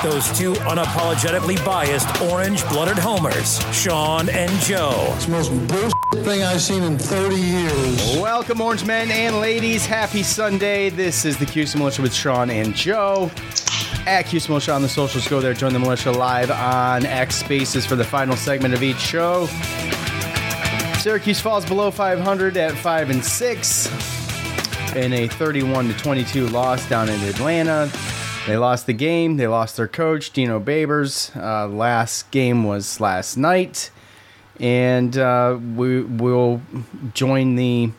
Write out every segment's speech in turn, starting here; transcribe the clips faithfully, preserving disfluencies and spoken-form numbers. Those two unapologetically biased orange-blooded homers, Sean and Joe. It's the most bullshit thing I've seen in thirty years. Welcome, orange men and ladies. Happy Sunday. This is the Cuse Militia with Sean and Joe. At Cuse Militia on the socials, go there. Join the militia live on X Spaces for the final segment of each show. Syracuse falls below five hundred at five and six in a thirty-one to twenty-two loss down in Atlanta. They lost the game. They lost their coach, Dino Babers. Uh, last game was last night. And uh, we will join the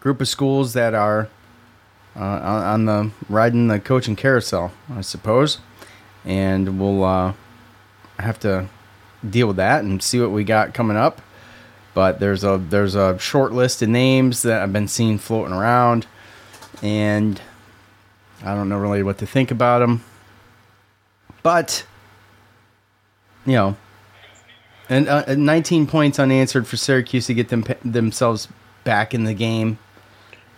group of schools that are uh, on the riding the coaching carousel, I suppose. And we'll uh, have to deal with that and see what we got coming up. But there's a, there's a short list of names that I've been seeing floating around. And I don't know really what to think about them, but, you know, and uh, nineteen points unanswered for Syracuse to get them, themselves back in the game,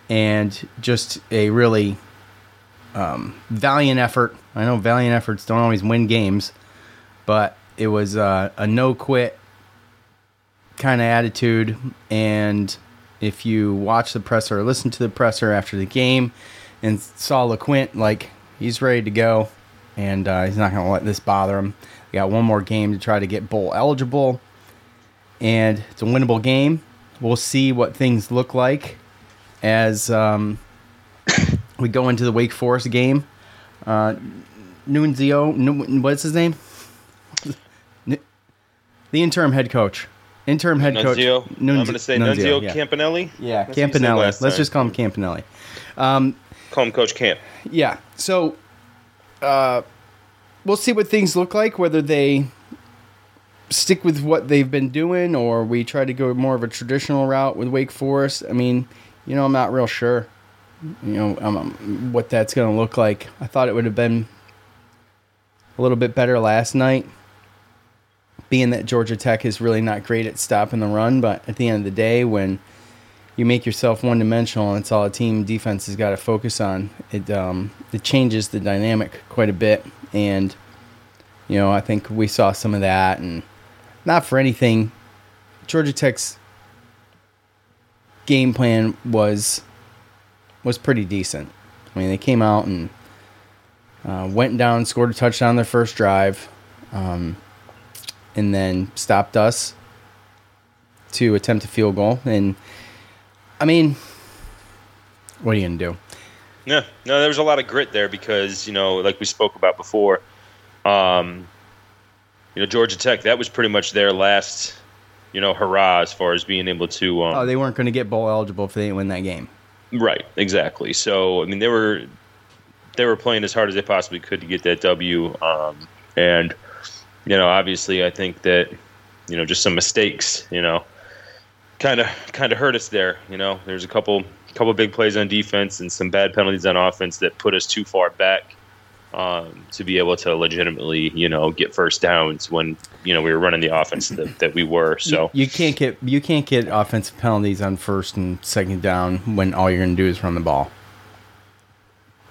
and just a really um, valiant effort. I know valiant efforts don't always win games, but it was uh, a no-quit kind of attitude, and if you watch the presser or listen to the presser after the game, and saw LaQuint, like, he's ready to go, and uh, he's not going to let this bother him. We got one more game to try to get bowl eligible, and it's a winnable game. We'll see what things look like as um, we go into the Wake Forest game. Uh, Nunzio, N- what's his name? N- the interim head coach. Interim head Nunzio. coach. Nunzio. I'm going to say Nunzio, Nunzio yeah. Campanelli. Yeah, That's Campanelli. Let's time. just call him Campanelli. Um, Call him Coach Camp. Yeah. So uh, we'll see what things look like, whether they stick with what they've been doing or we try to go more of a traditional route with Wake Forest. I mean, you know, I'm not real sure, you know, um, what that's going to look like. I thought it would have been a little bit better last night, being that Georgia Tech is really not great at stopping the run. But at the end of the day, when you make yourself one-dimensional, and it's all a team defense has got to focus on. It um, it changes the dynamic quite a bit, and you know I think we saw some of that. And not for anything, Georgia Tech's game plan was was pretty decent. I mean, they came out and uh, went down, scored a touchdown their first drive, um, and then stopped us to attempt a field goal. And I mean, what are you going to do? Yeah, no, there was a lot of grit there because, you know, like we spoke about before, um, you know, Georgia Tech, that was pretty much their last, you know, hurrah as far as being able to. Um, oh, they weren't going to get bowl eligible if they didn't win that game. Right, exactly. So, I mean, they were they were playing as hard as they possibly could to get that W. Um, and, you know, obviously I think that, you know, just some mistakes, you know. Kind of, kind of hurt us there. You know, there's a couple, couple big plays on defense and some bad penalties on offense that put us too far back um, to be able to legitimately, you know, get first downs when you know we were running the offense that, that we were. So you, you can't get, you can't get offensive penalties on first and second down when all you're going to do is run the ball.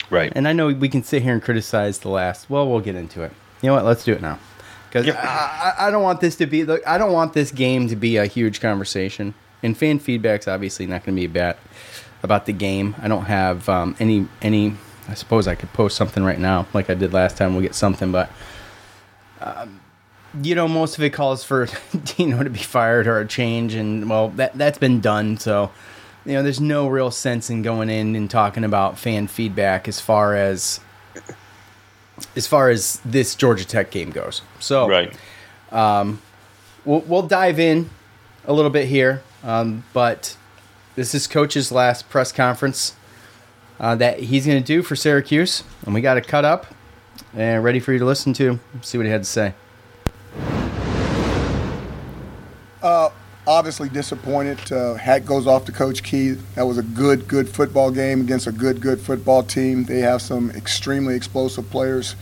Right. And I know we can sit here and criticize the last. Well, we'll get into it. You know what? Let's do it now. Because yep. I, I don't want this to be, I don't want this game to be a huge conversation. And fan feedback's obviously not going to be bad about the game. I don't have um, any any I suppose I could post something right now like I did last time. We'll get something, but um, you know, most of it calls for Dino to be fired or a change, and well, that that's been done. So you know, there's no real sense in going in and talking about fan feedback as far as as far as this Georgia Tech game goes. So right. um, we'll we'll dive in a little bit here, um, but this is Coach's last press conference Uh, that he's going to do for Syracuse, and we got it cut up and ready for you to listen to, see what he had to say. Uh, obviously disappointed. Uh, hat goes off to Coach Key. That was a good, good football game against a good, good football team. They have some extremely explosive players,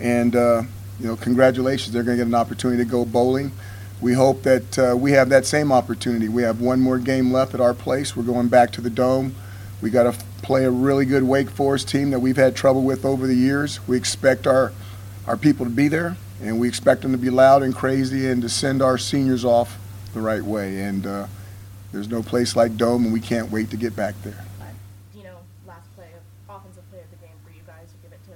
and uh, you know, congratulations. They're going to get an opportunity to go bowling. We hope that uh, we have that same opportunity. We have one more game left at our place. We're going back to the Dome. We got to play a really good Wake Forest team that we've had trouble with over the years. We expect our our people to be there, and we expect them to be loud and crazy and to send our seniors off the right way. And uh, there's no place like Dome, and we can't wait to get back there. You know, last play, offensive play of the game for you guys, you give it to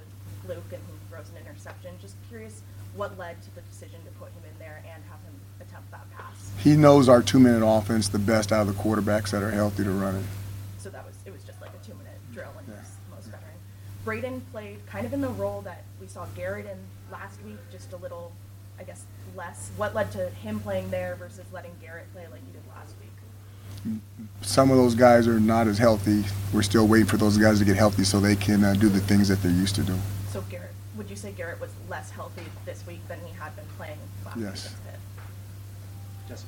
Luke, and he throws an interception. Just curious what led to the decision to put him in there and have him attempt that pass. He knows our two-minute offense the best out of the quarterbacks that are healthy to run it. Brayden played kind of in the role that we saw Garrett in last week, just a little, I guess, less. What led to him playing there versus letting Garrett play like he did last week? Some of those guys are not as healthy. We're still waiting for those guys to get healthy so they can uh, do the things that they're used to do. So Garrett, would you say Garrett was less healthy this week than he had been playing last week? Yes. Just,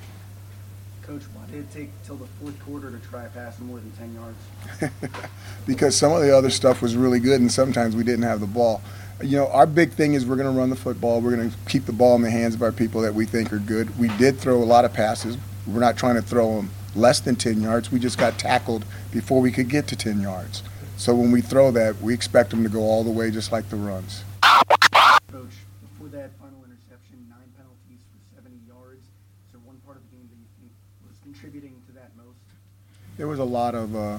Coach, why did it take till the fourth quarter to try a pass more than ten yards? Because some of the other stuff was really good, and sometimes we didn't have the ball. You know, our big thing is we're going to run the football. We're going to keep the ball in the hands of our people that we think are good. We did throw a lot of passes. We're not trying to throw them less than ten yards. We just got tackled before we could get to ten yards. So when we throw that, we expect them to go all the way just like the runs. Coach, before that final interception, nine penalties for seventy yards. Is there one part of the game that you think was contributing to that most? There was a lot of uh,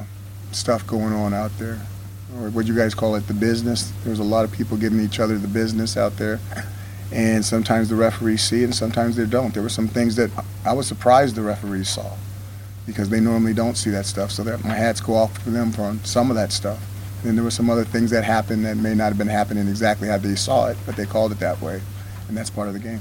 stuff going on out there, or what you guys call it, the business. There's a lot of people giving each other the business out there, and sometimes the referees see it and sometimes they don't. There were some things that I was surprised the referees saw because they normally don't see that stuff, so that my hats go off for them for some of that stuff. And then there were some other things that happened that may not have been happening exactly how they saw it, but they called it that way, and that's part of the game.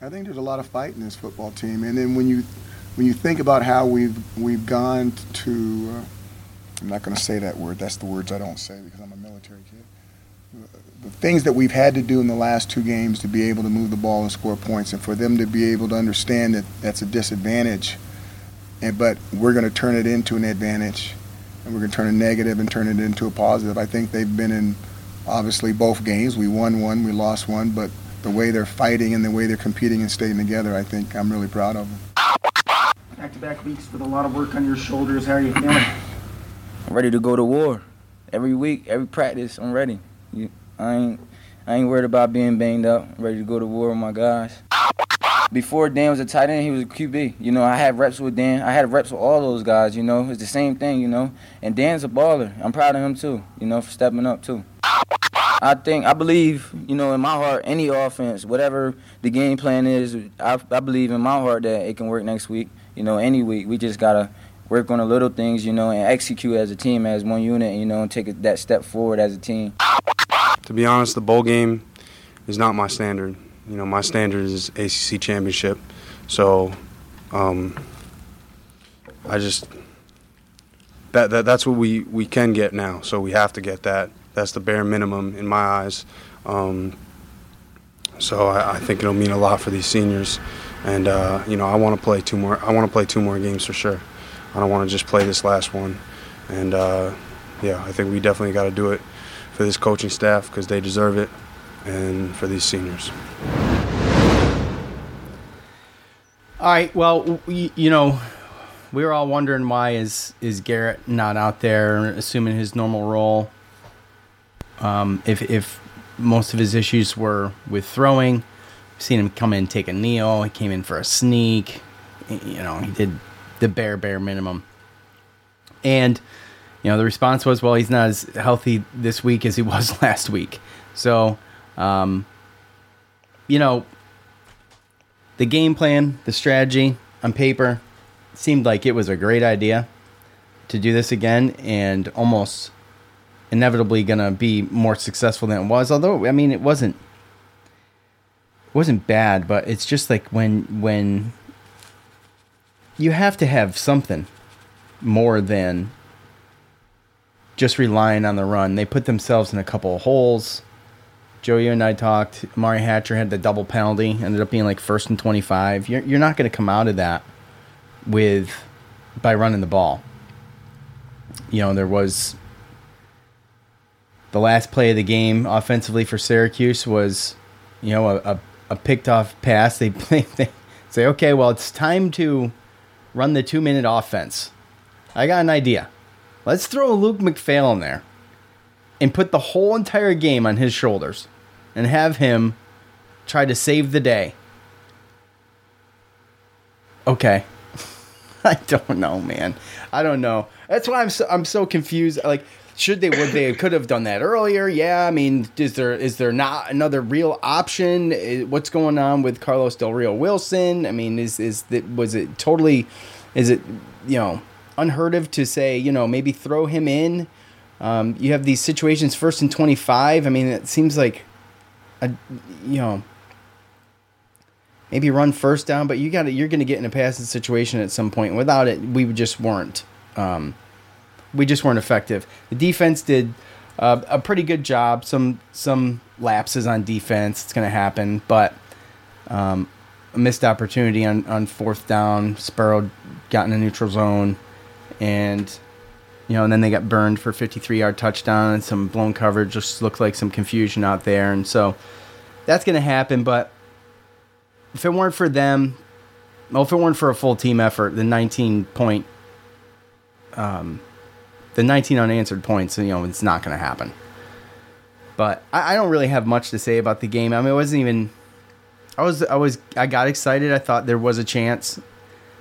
I think there's a lot of fight in this football team, and then when you when you think about how we've we've gone to, uh, I'm not going to say that word. That's the words I don't say because I'm a military kid. The things that we've had to do in the last two games to be able to move the ball and score points, and for them to be able to understand that that's a disadvantage, and but we're going to turn it into an advantage, and we're going to turn a negative and turn it into a positive. I think they've been in, obviously, both games. We won one, we lost one, but the way they're fighting and the way they're competing and staying together, I think I'm really proud of them. Back-to-back weeks with a lot of work on your shoulders. How are you feeling? I'm ready to go to war. Every week, every practice, I'm ready. You, I ain't I ain't worried about being banged up. I'm ready to go to war with my guys. Before Dan was a tight end, he was a Q B. You know, I had reps with Dan. I had reps with all those guys, you know. It's the same thing, you know. And Dan's a baller. I'm proud of him, too, you know, for stepping up, too. I think, I believe, you know, in my heart, any offense, whatever the game plan is, I, I believe in my heart that it can work next week, you know, any week. We just got to work on the little things, you know, and execute as a team, as one unit, you know, and take that step forward as a team. To be honest, the bowl game is not my standard. You know, my standard is A C C championship. So um, I just, that, that that's what we, we can get now, so we have to get that. That's the bare minimum in my eyes. Um, so I, I think it'll mean a lot for these seniors. And, uh, you know, I want to play two more. I want to play two more games for sure. I don't want to just play this last one. And, uh, yeah, I think we definitely got to do it for this coaching staff because they deserve it and for these seniors. All right, well, we, you know, we were all wondering why is, is Garrett not out there assuming his normal role. Um, if, if most of his issues were with throwing, seen him come in, take a kneel. He came in for a sneak. You know, he did the bare, bare minimum. And, you know, the response was, well, he's not as healthy this week as he was last week. So, um, you know, the game plan, the strategy on paper, seemed like it was a great idea to do this again, and almost inevitably going to be more successful than it was. Although, I mean, it wasn't it wasn't bad, but it's just like when when you have to have something more than just relying on the run. They put themselves in a couple of holes. Joe, you and I talked. Amari Hatcher had the double penalty, ended up being like first and twenty-five. You're you're not going to come out of that with by running the ball. You know, there was the last play of the game offensively for Syracuse was, you know, a, a, a picked off pass. They, play, they say, okay, well, it's time to run the two minute offense. I got an idea. Let's throw Luke McPhail in there and put the whole entire game on his shoulders and have him try to save the day. Okay. I don't know, man. I don't know. That's why I'm so, I'm so confused. Like, should they, would they, could have done that earlier? Yeah, I mean, is there is there not another real option? What's going on with Carlos Del Rio Wilson? I mean, is is that was it totally? Is it, you know, unheard of to say, you know, maybe throw him in? Um, you have these situations first and twenty-five. I mean, it seems like a, you know, maybe run first down, but you got you're going to get in a passing situation at some point. Without it, we just weren't. Um, we just weren't effective. The defense did uh, a pretty good job. Some some lapses on defense. It's going to happen, but um, a missed opportunity on, on fourth down. Sparrow got in a neutral zone, and you know, and then they got burned for fifty-three yard touchdown and some blown coverage. Just looked like some confusion out there, and so that's going to happen, but. If it weren't for them, well, if it weren't for a full team effort, the nineteen point, um, the nineteen unanswered points, you know, it's not going to happen. But I, I don't really have much to say about the game. I mean, it wasn't even. I was, I was, I got excited. I thought there was a chance.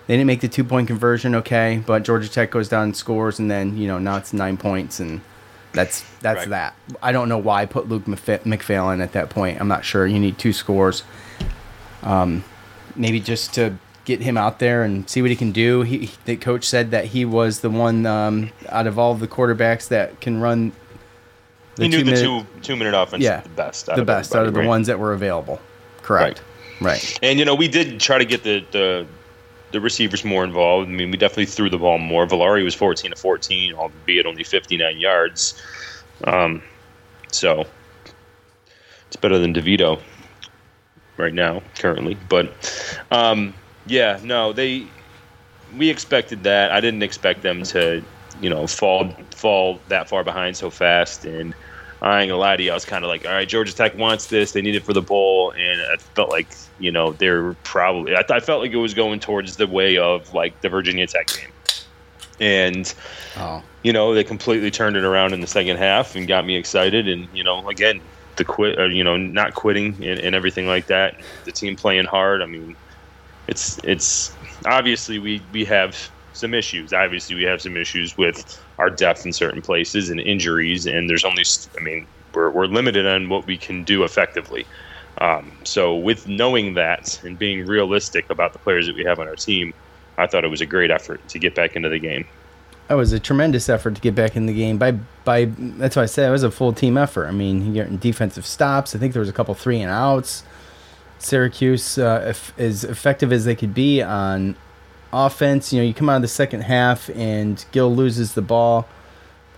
They didn't make the two point conversion, okay, but Georgia Tech goes down and scores, and then you know now it's nine points, and that's that's right. that. I don't know why I put Luke McPhail in at that point. I'm not sure. You need two scores. Um, maybe just to get him out there and see what he can do. He, the coach said that he was the one um, out of all the quarterbacks that can run. The he knew two the minute, two two minute offense yeah, the best. Out the of best out of the right? ones that were available. Correct. Right. right. And you know we did try to get the, the the receivers more involved. I mean we definitely threw the ball more. Valari was fourteen of fourteen, albeit only fifty nine yards. Um, so it's better than DeVito. Right now, currently, but um, yeah, no, they we expected that. I didn't expect them to, you know, fall fall that far behind so fast. And I ain't gonna lie to you, I was kind of like, all right, Georgia Tech wants this; they need it for the bowl. And I felt like, you know, they're probably. I, I felt like it was going towards the way of like the Virginia Tech game, and oh. you know, they completely turned it around in the second half and got me excited. And you know, again. The quit, you know, not quitting and, and everything like that. The team playing hard. I mean, it's it's obviously we, we have some issues. Obviously, we have some issues with our depth in certain places and injuries. And there's only, I mean, we're we're limited on what we can do effectively. Um, so with knowing that and being realistic about the players that we have on our team, I thought it was a great effort to get back into the game. That was a tremendous effort to get back in the game. By by, that's why I said it was a full team effort. I mean, you're in defensive stops. I think there was a couple three and outs. Syracuse uh, as effective as they could be on offense. You know, you come out of the second half and Gill loses the ball,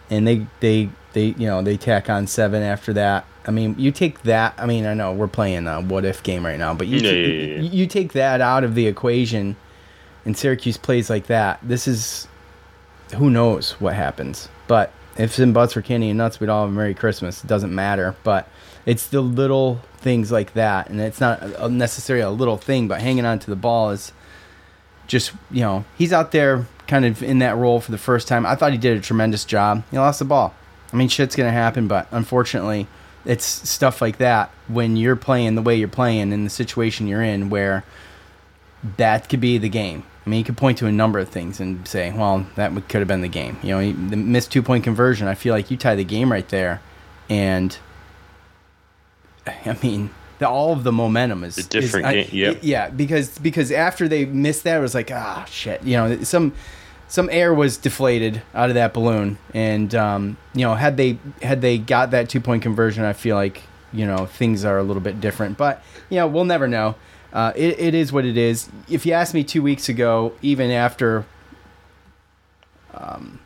and they they, they you know they tack on seven after that. I mean, you take that. I mean, I know we're playing a what if game right now, but you yeah, t- yeah, yeah. you take that out of the equation, and Syracuse plays like that. This is. Who knows what happens? But if some butts were candy and nuts, we'd all have a Merry Christmas. It doesn't matter. But it's the little things like that, and it's not necessarily a little thing. But hanging on to the ball is just, you know, he's out there kind of in that role for the first time. I thought he did a tremendous job. He lost the ball. I mean, shit's gonna happen. But unfortunately, it's stuff like that when you're playing the way you're playing in the situation you're in where that could be the game. I mean, you could point to a number of things and say, well, that could have been the game. You know, the missed two-point conversion, I feel like you tie the game right there. And, I mean, the, all of the momentum is... A different is, game, yeah. Yeah, because because after they missed that, it was like, ah, shit. You know, some... Some air was deflated out of that balloon, and um, you know, had they had they got that two point conversion, I feel like you know things are a little bit different. But you know, we'll never know. Uh, it it is what it is. If you asked me two weeks ago, even after, um,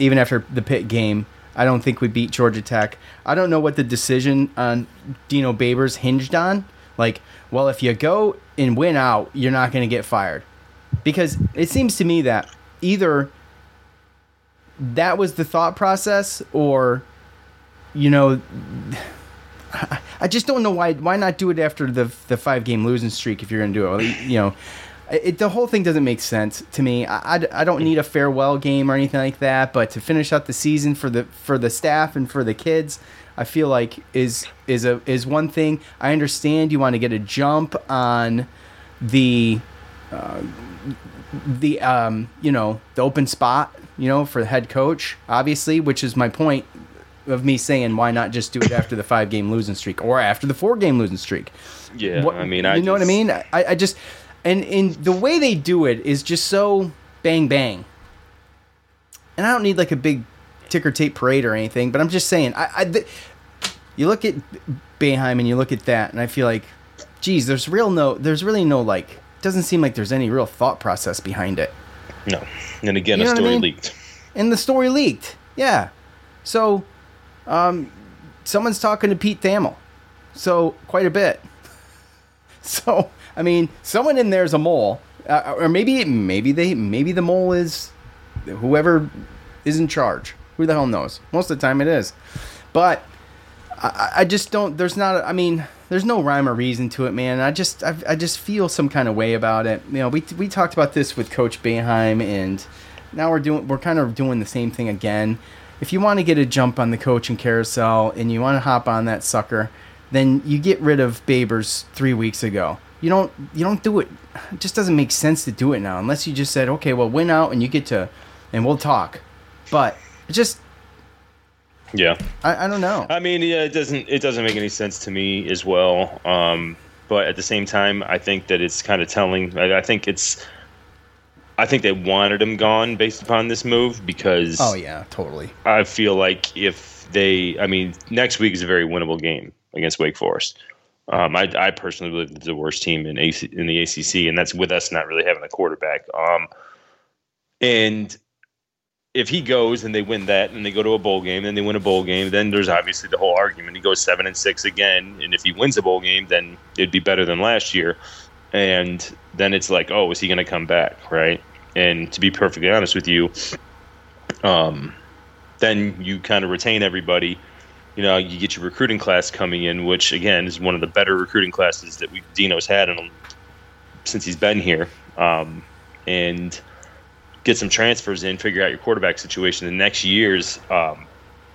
even after the Pitt game, I don't think we beat Georgia Tech. I don't know what the decision on Dino Babers hinged on. Like, well, if you go and win out, you're not going to get fired, because it seems to me that. Either that was the thought process or, you know, I just don't know why why not do it after the the five-game losing streak if you're going to do it. You know, it, the whole thing doesn't make sense to me. I, I, I don't need a farewell game or anything like that, but to finish out the season for the for the staff and for the kids, I feel like is is a is one thing. I understand you want to get a jump on the... Uh, the um you know the open spot you know for the head coach, obviously, which is my point of me saying why not just do it after the five game losing streak or after the four game losing streak. Yeah, what, I mean, I you know just... what I mean. I, I just and and the way they do it is just so bang bang. And I don't need like a big ticker tape parade or anything, but I'm just saying. I, I the, you look at Boeheim and you look at that, and I feel like, geez, there's real no, there's really no like. Doesn't seem like there's any real thought process behind it. No. And again, you know a story I mean? leaked. And the story leaked. Yeah. So, um, someone's talking to Pete Thamel. So, quite a bit. So, I mean, someone in there's a mole. Uh, or maybe maybe they maybe the mole is whoever is in charge. Who the hell knows? Most of the time it is. But I, I just don't there's not a, I mean There's no rhyme or reason to it, man. I just, I, I just feel some kind of way about it. You know, we we talked about this with Coach Boeheim, and now we're doing, we're kind of doing the same thing again. If you want to get a jump on the coaching carousel and you want to hop on that sucker, then you get rid of Babers three weeks ago. You don't, you don't do it. It just doesn't make sense to do it now, unless you just said, okay, well, win out and you get to, and we'll talk. But it just. Yeah, I, I don't know. I mean, yeah, it doesn't it doesn't make any sense to me as well. Um, but at the same time, I think that it's kind of telling. I, I think it's, I think they wanted him gone based upon this move because. Oh yeah, totally. I feel like if they, I mean, next week is a very winnable game against Wake Forest. Um, I, I personally believe it's the worst team in A C, in the A C C, and that's with us not really having a quarterback. Um, and. If he goes and they win that and they go to a bowl game and they win a bowl game, then there's obviously the whole argument. He goes seven and six again. And if he wins a bowl game, then it'd be better than last year. And then it's like, oh, is he going to come back? Right. And to be perfectly honest with you, um, then you kind of retain everybody. You know, you get your recruiting class coming in, which, again, is one of the better recruiting classes that we Dino's had in, since he's been here. Um, and get some transfers in, figure out your quarterback situation. The next year's um,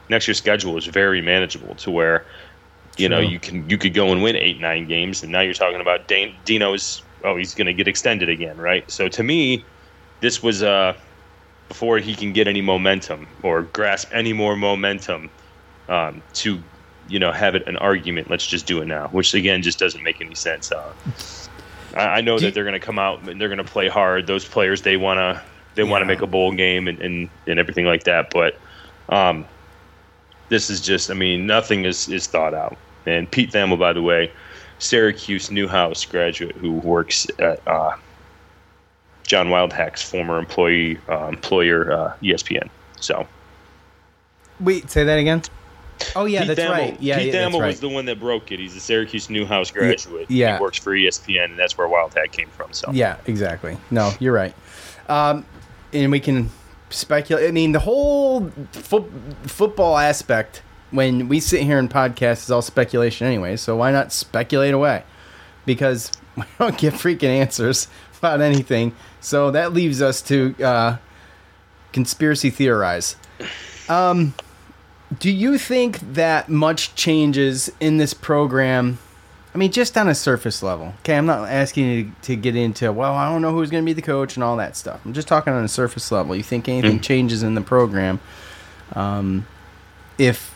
next year's schedule is very manageable to where, you True. know, you can you could go and win eight, nine games, and now you're talking about Dan- Dino's, oh, he's going to get extended again, right? So to me, this was uh, before he can get any momentum or grasp any more momentum um, to, you know, have it an argument, let's just do it now, which, again, just doesn't make any sense. Uh, I, I know that they're going to come out and they're going to play hard. Those players, they want to They yeah. want to make a bowl game and, and, and everything like that. But um, this is just, I mean, nothing is, is thought out. And Pete Thamel, by the way, Syracuse Newhouse graduate who works at uh, John Wildhack's former employee uh, employer, uh, E S P N. So, wait, say that again? Oh, yeah, Pete that's Thamel, right. Yeah, Pete yeah, Thamel right. was the one that broke it. He's a Syracuse Newhouse graduate. Yeah. He works for E S P N, and that's where Wildhack came from. So yeah, exactly. No, you're right. Um, And we can speculate. I mean, the whole fo- football aspect when we sit here and podcast is all speculation anyway, so why not speculate away? Because we don't get freaking answers about anything. So that leaves us to uh, conspiracy theorize. Um, Do you think that much changes in this program? I mean, just on a surface level. Okay, I'm not asking you to get into, well, I don't know who's going to be the coach and all that stuff. I'm just talking on a surface level. You think anything mm. changes in the program um, if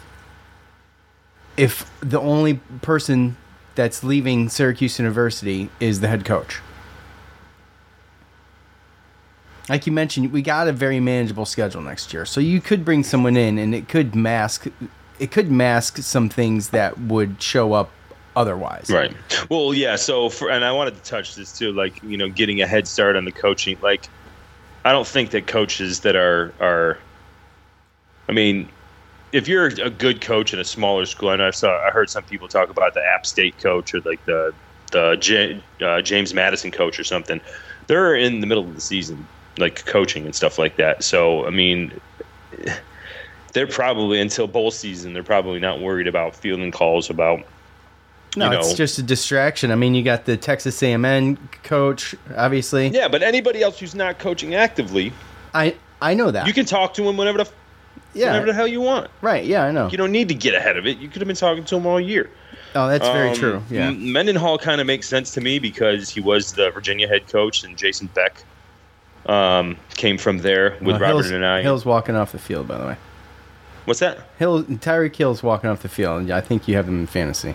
if the only person that's leaving Syracuse University is the head coach? Like you mentioned, we got a very manageable schedule next year, so you could bring someone in, and it could mask it could mask some things that would show up otherwise. Right. Well, yeah. So, for, and I wanted to touch this too, like you know, getting a head start on the coaching. Like, I don't think that coaches that are are. I mean, if you're a good coach in a smaller school, I know I saw I heard some people talk about the App State coach or like the the J, uh, James Madison coach or something. They're in the middle of the season, like coaching and stuff like that. So, I mean, they're probably until bowl season, they're probably not worried about fielding calls about. No, you know, it's just a distraction. I mean, you got the Texas A and M coach, obviously. Yeah, but anybody else who's not coaching actively, I I know that you can talk to him whenever the yeah. whenever the hell you want. Right? Yeah, I know. You don't need to get ahead of it. You could have been talking to him all year. Oh, that's very um, true. Yeah, Mendenhall kind of makes sense to me because he was the Virginia head coach, and Jason Beck. Um, came from there with well, Robert Hill's, and I. Hill's walking off the field, by the way. What's that? Hill Tyreek Hill's walking off the field, and I think you have him in fantasy.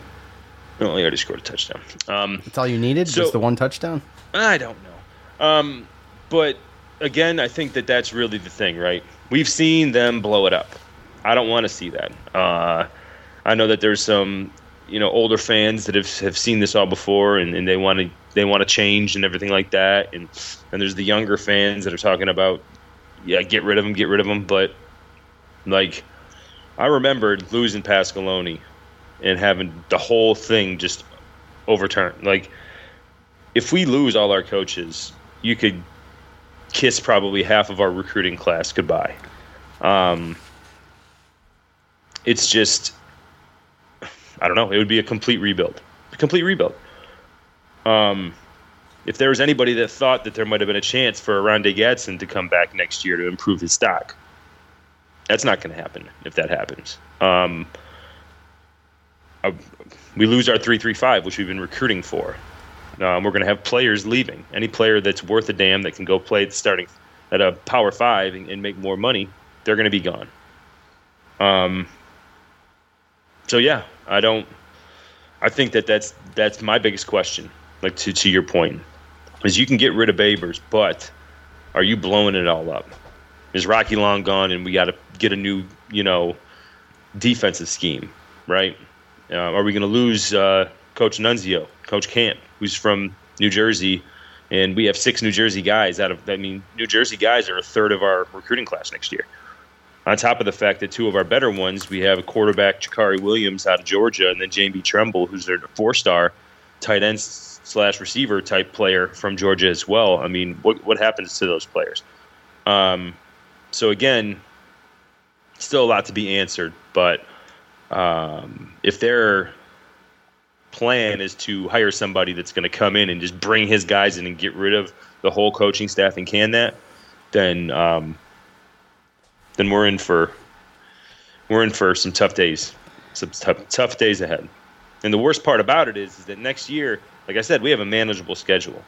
Well, he already scored a touchdown. Um, That's all you needed? So, just the one touchdown? I don't know. Um, but, again, I think that that's really the thing, right? We've seen them blow it up. I don't want to see that. Uh, I know that there's some you know older fans that have have seen this all before, and, and they want to they want to change and everything like that. And and there's the younger fans that are talking about, yeah, get rid of them, get rid of them. But, like, I remembered losing Pasqualoni and having the whole thing just overturned. Like, if we lose all our coaches, you could kiss probably half of our recruiting class goodbye. Um, it's just, I don't know, it would be a complete rebuild. A complete rebuild. Um, if there was anybody that thought that there might have been a chance for Rondé Gadsden to come back next year to improve his stock, that's not going to happen if that happens. Um, I, we lose our three three five, which we've been recruiting for. Um, we're going to have players leaving. Any player that's worth a damn that can go play at the starting at a Power Five and, and make more money, they're going to be gone. Um. So yeah, I don't. I think that that's that's my biggest question. Like, to, to your point, is you can get rid of Babers, but are you blowing it all up? Is Rocky Long gone and we got to get a new, you know, defensive scheme, right? Uh, are we going to lose uh, Coach Nunzio, Coach Camp, who's from New Jersey, and we have six New Jersey guys out of – I mean, New Jersey guys are a third of our recruiting class next year. On top of the fact that two of our better ones, we have a quarterback, Jakari Williams out of Georgia, and then J B Tremble, who's their four-star tight end slash receiver type player from Georgia as well. I mean, what what happens to those players? Um, so again, still a lot to be answered. But um, if their plan is to hire somebody that's going to come in and just bring his guys in and get rid of the whole coaching staff and can that, then um, then we're in for we're in for some tough days, some tough, tough days ahead. And the worst part about it is, is that next year, like I said, we have a manageable schedule.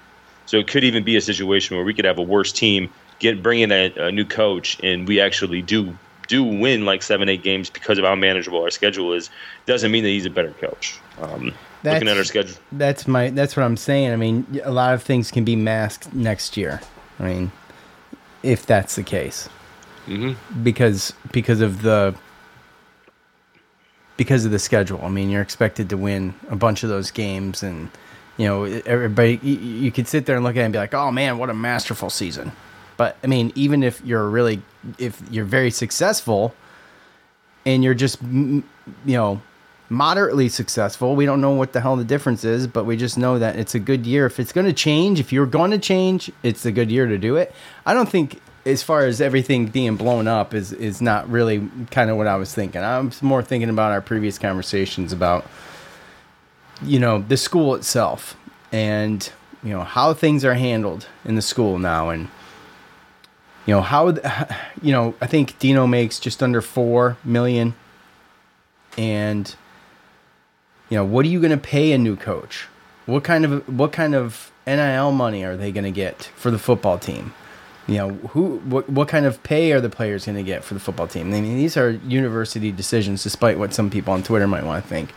So it could even be a situation where we could have a worse team, get bring in a, a new coach, and we actually do do win like seven, eight games because of how manageable our schedule is. Doesn't mean that he's a better coach. Um, looking at our schedule. That's my that's what I'm saying. I mean, a lot of things can be masked next year. I mean, if that's the case. Mm-hmm. Because because of the because of the schedule. I mean, you're expected to win a bunch of those games, and you know, everybody, you, you could sit there and look at it and be like, oh man, what a masterful season. But I mean, even if you're really, if you're very successful and you're just, you know, moderately successful, we don't know what the hell the difference is, but we just know that it's a good year. If it's going to change, if you're going to change, it's a good year to do it. I don't think, as far as everything being blown up, is, is not really kind of what I was thinking. I'm more thinking about our previous conversations about, you know, the school itself and, you know, how things are handled in the school now. And, you know, how, you know, I think Dino makes just under four million And, you know, what are you going to pay a new coach? What kind of what kind of N I L money are they going to get for the football team? You know, who what what kind of pay are the players going to get for the football team? I mean, these are university decisions, despite what some people on Twitter might want to think.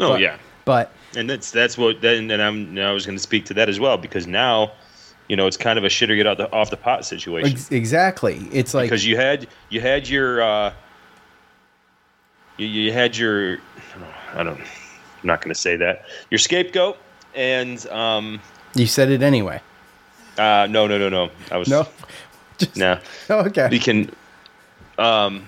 Oh, but, yeah. But and that's that's what then. And, and I'm I was going to speak to that as well, because now, you know, it's kind of a shit or get out the, off the pot situation. Ex- exactly. It's like because you had you had your uh, you, you had your I don't I'm not going to say that your scapegoat. And um, you said it anyway. Uh, no, no, no, no. I was no, just, nah. Oh, okay. We can, um,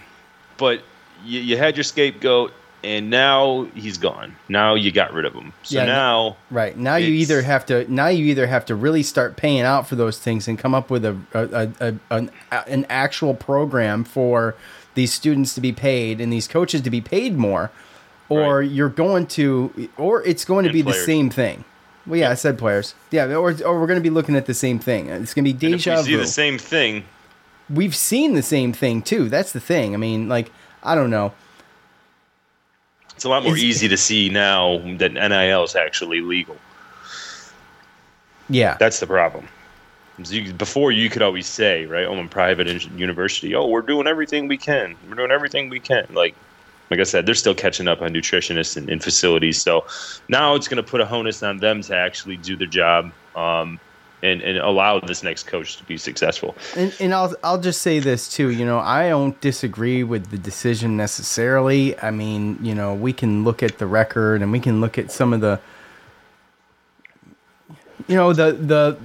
but you, you had your scapegoat, and now he's gone. Now you got rid of him. So yeah, now, right now you either have to now you either have to really start paying out for those things and come up with a, a, a, a an, an actual program for these students to be paid and these coaches to be paid more, or right. you're going to, or it's going to and be players. the same thing. Well, yeah, I said players. Yeah, or, or we're going to be looking at the same thing. It's going to be deja vu. If we see the same thing. We've seen the same thing, too. That's the thing. I mean, like, I don't know. It's a lot more it's, easy to see now that N I L is actually legal. Yeah. That's the problem. Before, you could always say, right, oh, I'm a private university. Oh, we're doing everything we can. We're doing everything we can. Like. Like I said, they're still catching up on nutritionists and, and facilities. So now it's going to put a onus on them to actually do their job um, and, and allow this next coach to be successful. And, and I'll I'll just say this, too. You know, I don't disagree with the decision necessarily. I mean, you know, we can look at the record and we can look at some of the, you know, the the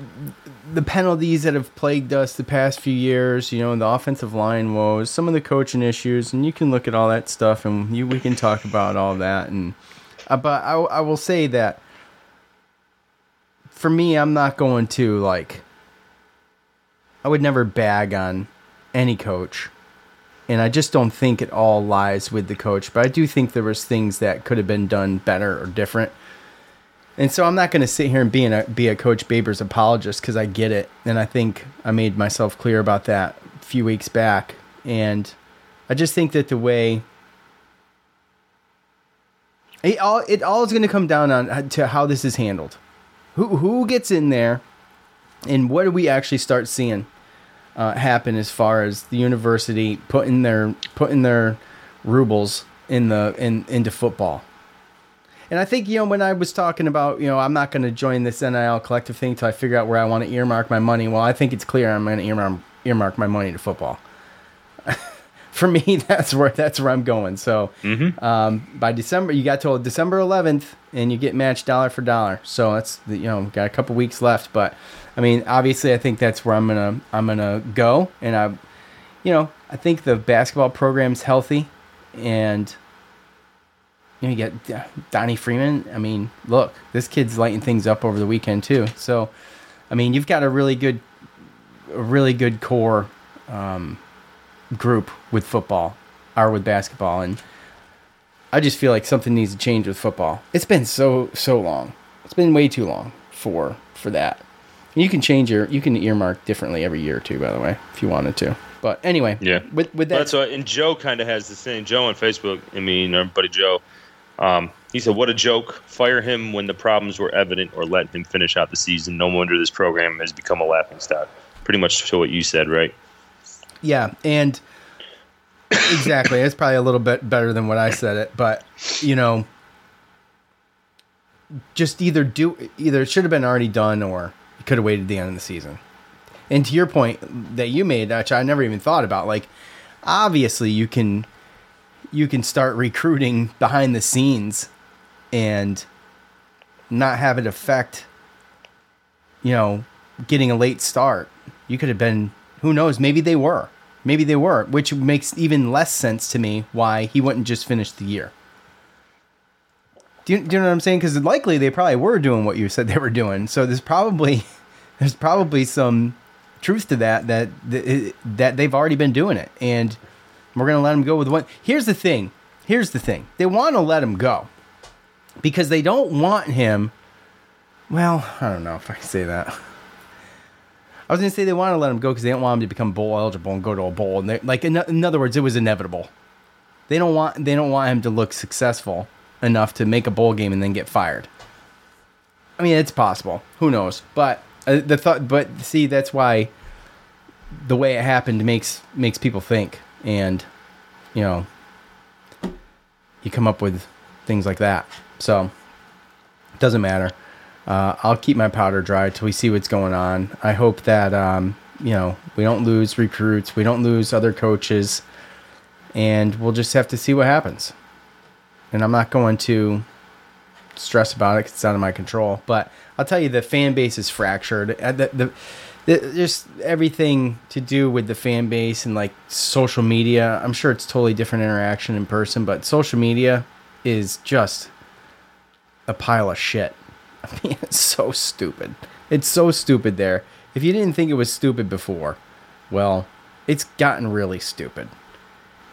the penalties that have plagued us the past few years, you know, the offensive line woes, some of the coaching issues, and you can look at all that stuff, and you, we can talk about all that. And uh, but I, I will say that for me, I'm not going to, like, I would never bag on any coach, and I just don't think it all lies with the coach. But I do think there was things that could have been done better or different. And so I'm not going to sit here and be, in a, be a Coach Babers apologist, because I get it. And I think I made myself clear about that a few weeks back. And I just think that the way – it all it all is going to come down on to how this is handled. Who who gets in there, and what do we actually start seeing uh, happen as far as the university putting their putting their rubles in the in into football? And I think, you know, when I was talking about, you know, I'm not going to join this N I L collective thing until I figure out where I want to earmark my money. Well, I think it's clear I'm going to earmark, earmark my money to football. For me, that's where that's where I'm going. So mm-hmm. um, by December, you got till December eleventh, and you get matched dollar for dollar. So that's the, you know, got a couple weeks left. But I mean, obviously, I think that's where I'm gonna I'm gonna go. And I, you know, I think the basketball program's healthy, and. You know, you get Donnie Freeman. I mean, look, this kid's lighting things up over the weekend too. So, I mean, you've got a really good, a really good core um, group with football, or with basketball, and I just feel like something needs to change with football. It's been so so long. It's been way too long for for that. And you can change your, you can earmark differently every year too, by the way, if you wanted to. But anyway, yeah. With with that, well, and Joe kind of has the same. Joe on Facebook. I mean, our buddy Joe. Um, he said, what a joke. Fire him when the problems were evident, or let him finish out the season. No wonder this program has become a laughingstock. Pretty much to what you said, right? Yeah, and exactly. It's probably a little bit better than what I said it, but, you know, just either do either it should have been already done, or you could have waited the end of the season. And to your point that you made, which I never even thought about, like, obviously you can – you can start recruiting behind the scenes and not have it affect, you know, getting a late start. You could have been, who knows, maybe they were. Maybe they were, which makes even less sense to me why he wouldn't just finish the year. Do you, do you know what I'm saying? Because likely they probably were doing what you said they were doing. So there's probably there's probably some truth to that, that, that they've already been doing it. And we're going to let him go with one. Here's the thing. Here's the thing. They want to let him go because they don't want him. Well, I don't know if I can say that. I was going to say they want to let him go because they don't want him to become bowl eligible and go to a bowl. And like, in, in other words, it was inevitable. They don't want they don't want him to look successful enough to make a bowl game and then get fired. I mean, it's possible. Who knows? But uh, the thought, but see, that's why the way it happened makes makes people think, and you know, you come up with things like that. So it doesn't matter. Uh, I'll keep my powder dry till we see what's going on. I hope that um, you know, we don't lose recruits, we don't lose other coaches, and we'll just have to see what happens. And I'm not going to stress about it because it's out of my control. But I'll tell you, the fan base is fractured. The, the, the, just everything to do with the fan base and like social media. I'm sure it's totally different interaction in person, but social media is just a pile of shit. I mean, it's so stupid. It's so stupid there. If you didn't think it was stupid before, well, it's gotten really stupid.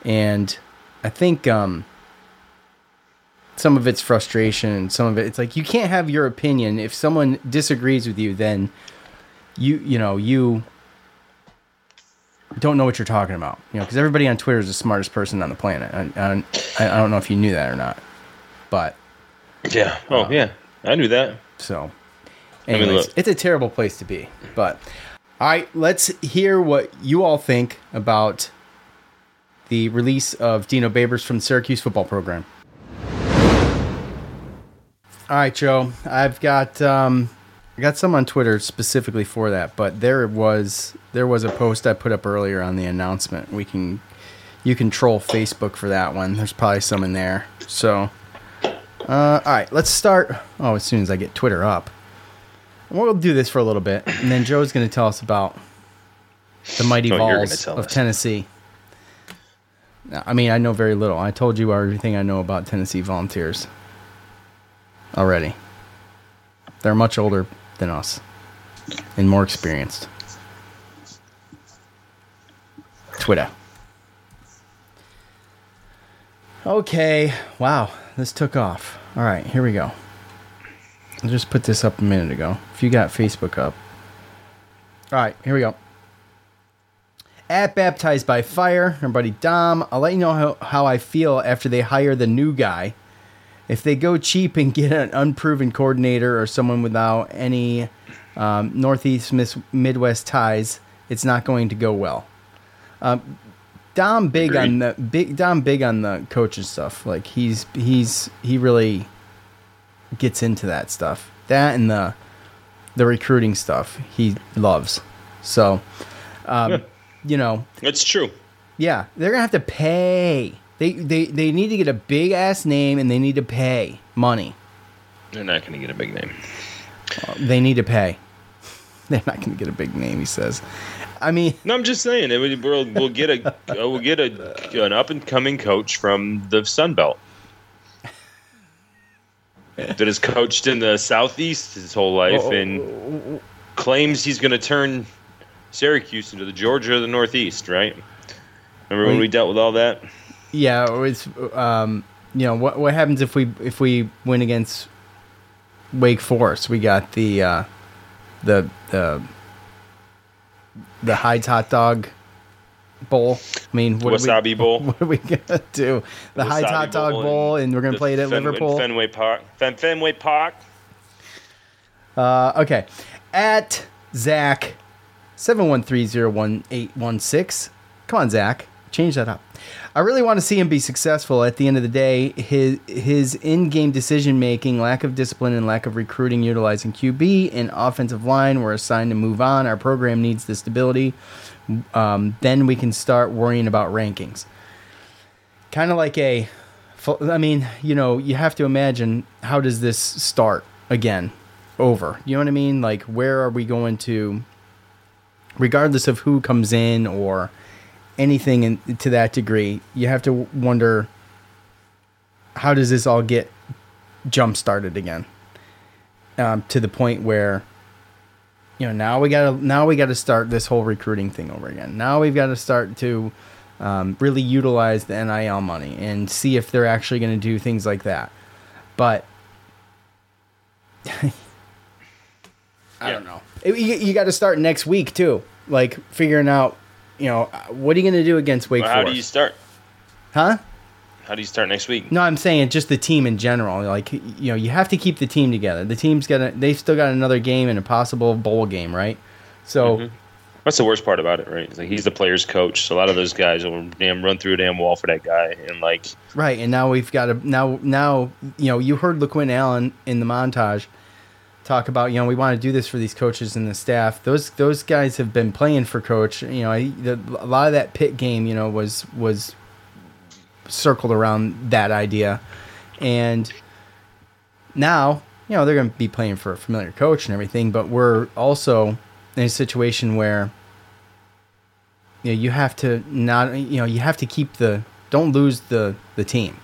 And I think um, some of it's frustration, and some of it, it's like you can't have your opinion. If someone disagrees with you, then you you know you don't know what you're talking about. You know, because everybody on Twitter is the smartest person on the planet. I, I, I don't know if you knew that or not, but yeah, oh uh, yeah, I knew that. So, anyways, I mean, look, it's a terrible place to be. But all right, let's hear what you all think about the release of Dino Babers from the Syracuse football program. All right, Joe, I've got um, I got some on Twitter specifically for that, but there was there was a post I put up earlier on the announcement. We can you can troll Facebook for that one. There's probably some in there. So, uh, all right, let's start. Oh, as soon as I get Twitter up, we'll do this for a little bit, and then Joe's going to tell us about the mighty oh, Vols of us. Tennessee. I mean, I know very little. I told you everything I know about Tennessee Volunteers already. They're much older than us and more experienced. Twitter. Okay. Wow. This took off. All right. Here we go. I just put this up a minute ago. If you got Facebook up. All right. Here we go. At Baptized by Fire, our buddy Dom, I'll let you know how, how I feel after they hire the new guy. If they go cheap and get an unproven coordinator or someone without any um, Northeast Miss Midwest ties, it's not going to go well. Um, Dom big Agreed. on the big Dom big on the coaching stuff. Like he's he's he really gets into that stuff. That and the the recruiting stuff he loves. So. Um, yeah. You know, it's true. Yeah, they're gonna have to pay. They they they need to get a big ass name, and they need to pay money. They're not gonna get a big name. Uh, they need to pay. They're not gonna get a big name. He says. I mean, no, I'm just saying we'll we'll get a we'll get a an up and coming coach from the Sun Belt that has coached in the Southeast his whole life oh, and oh, oh. claims he's gonna turn Syracuse into the Georgia of the Northeast, right? Remember when we, we dealt with all that? Yeah, it's um, you know what what happens if we if we win against Wake Forest? We got the uh, the the the Hyde's Hot Dog Bowl. I mean, what Wasabi we, Bowl. What are we gonna do? The Wasabi Hyde's Hot Dog Bowl, bowl and, and we're gonna play it at Fen- Liverpool. Fenway Park. Fen- Fenway Park. Uh, okay, at Zach. seven one three zero one eight one six. Come on, Zach. Change that up. I really want to see him be successful. At the end of the day, his his in-game decision-making, lack of discipline, and lack of recruiting utilizing Q B and offensive line were a sign to move on. Our program needs the stability. Um, then we can start worrying about rankings. Kind of like a... I mean, you know, you have to imagine, how does this start again? Over. You know what I mean? Like, where are we going to... Regardless of who comes in or anything in, to that degree, you have to wonder, how does this all get jump-started again? Um, to the point where, you know, now we gotta now we gotta start this whole recruiting thing over again. Now we've got to start to um, really utilize the N I L money and see if they're actually going to do things like that. But I yeah. don't know. You, you got to start next week, too. Like, figuring out, you know, what are you going to do against Wake well, Forest? How do you start? Huh? How do you start next week? No, I'm saying just the team in general. Like, you know, you have to keep the team together. The team's got a, they've still got another game and a possible bowl game, right? So mm-hmm. that's the worst part about it, right? Like, he's the player's coach, so a lot of those guys will damn run through a damn wall for that guy, and like right. And now we've got a now now you know you heard LaQuint Allen in the montage talk about, you know, we want to do this for these coaches and the staff. Those those guys have been playing for coach. You know, I, the, a lot of that Pitt game, you know, was was. circled around that idea, and now you know they're going to be playing for a familiar coach and everything, but we're also in a situation where you know you have to not you know you have to keep the don't lose the the team,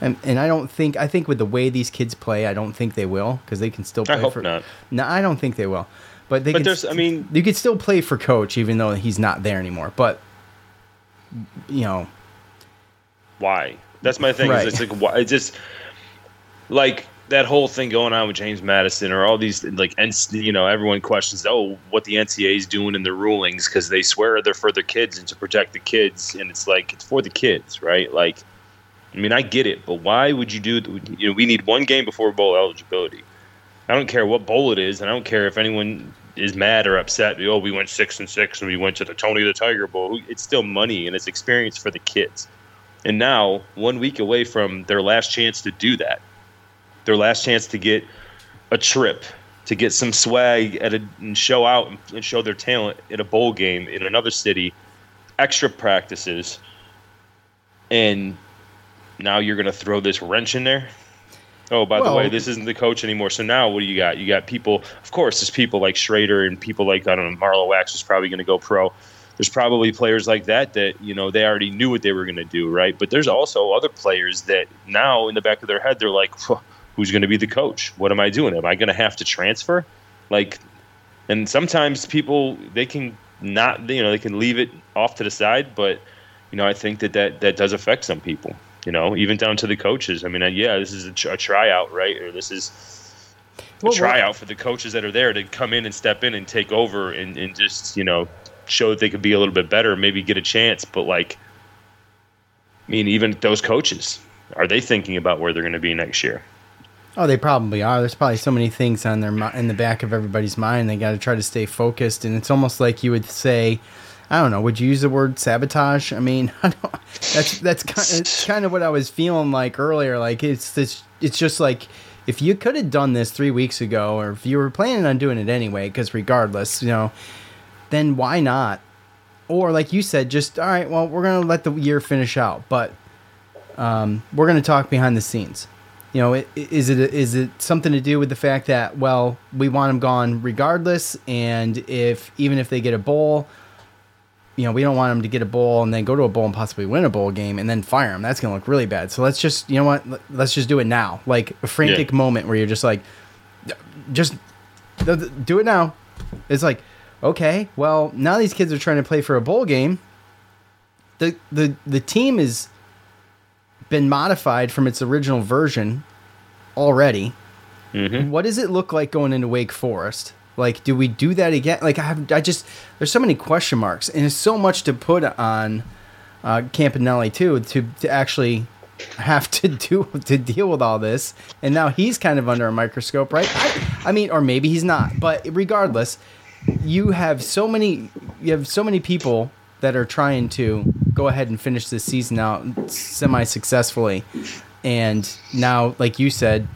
and and I don't think I think with the way these kids play, I don't think they will, because they can still play. I hope for, not. No, I don't think they will, but they. But can, there's, I mean, you could still play for coach even though he's not there anymore. But you know. Why? That's my thing. Right. It's like why, it's just like that whole thing going on with James Madison or all these like, you know, everyone questions, oh, what the N C double A is doing in their rulings, because they swear they're for their kids and to protect the kids, and it's like it's for the kids, right? Like, I mean, I get it, but why would you do? You know, we need one game before bowl eligibility. I don't care what bowl it is, and I don't care if anyone is mad or upset. Oh, we went six and six, and we went to the Tony the Tiger Bowl. It's still money, and it's experience for the kids. And now, one week away from their last chance to do that, their last chance to get a trip, to get some swag at a, and show out and show their talent in a bowl game in another city, extra practices, and now you're going to throw this wrench in there? Oh, by well, the way, this isn't the coach anymore. So now what do you got? You got people, of course, there's people like Schrader and people like, I don't know, Marlo Wax is probably going to go pro. There's probably players like that that, you know, they already knew what they were going to do, right? But there's also other players that now in the back of their head, they're like, who's going to be the coach? What am I doing? Am I going to have to transfer? Like, and sometimes people, they can not, you know, they can leave it off to the side. But, you know, I think that that, that does affect some people, you know, even down to the coaches. I mean, yeah, this is a, a tryout, right? Or this is a well, tryout well, for the coaches that are there to come in and step in and take over and, and just, you know, show that they could be a little bit better, maybe get a chance. But, like, I mean, even those coaches, are they thinking about where they're going to be next year? Oh, they probably are. There's probably so many things on their in the back of everybody's mind. They got to try to stay focused. And it's almost like you would say, I don't know, would you use the word sabotage? I mean, I don't, that's that's kind of, kind of what I was feeling like earlier. Like, it's this, it's just like, if you could have done this three weeks ago, or if you were planning on doing it anyway, because regardless, you know, then why not? Or like you said, just, all right, well, we're going to let the year finish out, but um, we're going to talk behind the scenes. You know, it, is it is it something to do with the fact that, well, we want them gone regardless, and if even if they get a bowl, you know, we don't want them to get a bowl and then go to a bowl and possibly win a bowl game and then fire them. That's going to look really bad. So let's just, you know what, let's just do it now. Like a frantic yeah. moment where you're just like, just do it now. It's like, okay, well, now these kids are trying to play for a bowl game. The the the team has been modified from its original version already. Mm-hmm. What does it look like going into Wake Forest? Like, do we do that again? Like, I have, I just, there's so many question marks, and there's so much to put on uh, Campanelli too to to actually have to do to deal with all this. And now he's kind of under a microscope, right? I, I mean, or maybe he's not, but regardless. You have so many, you have so many people that are trying to go ahead and finish this season out semi-successfully, and now, like you said,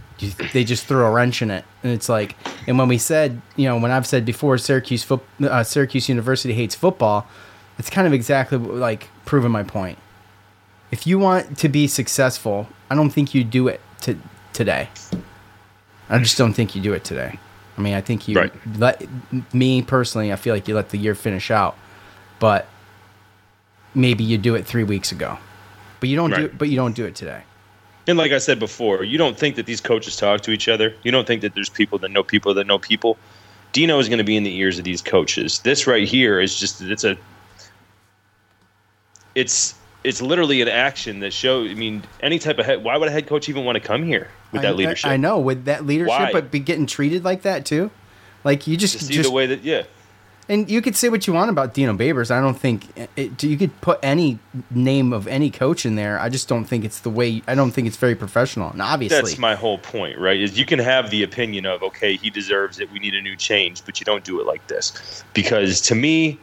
they just throw a wrench in it. And it's like, and when we said, you know, when I've said before, Syracuse, fo- uh, Syracuse University hates football. It's kind of exactly like proving my point. If you want to be successful, I don't think you do it to today. I just don't think you do it today. I mean, I think you right. let me personally, I feel like you let the year finish out, but maybe you do it three weeks ago, but you don't right. do but you don't do it today. And like I said before, you don't think that these coaches talk to each other. You don't think that there's people that know people that know people. Dino is going to be in the ears of these coaches. This right here is just, it's a, it's, it's literally an action that shows, I mean, any type of head, why would a head coach even want to come here with that I, leadership? I know, with that leadership, why? But be getting treated like that too. Like you just, to see just the way that, yeah. And you could say what you want about Dino Babers. I don't think it, you could put any name of any coach in there. I just don't think it's the way. I don't think it's very professional. And obviously, that's my whole point, right? Is you can have the opinion of, okay, he deserves it. We need a new change, but you don't do it like this. Because to me,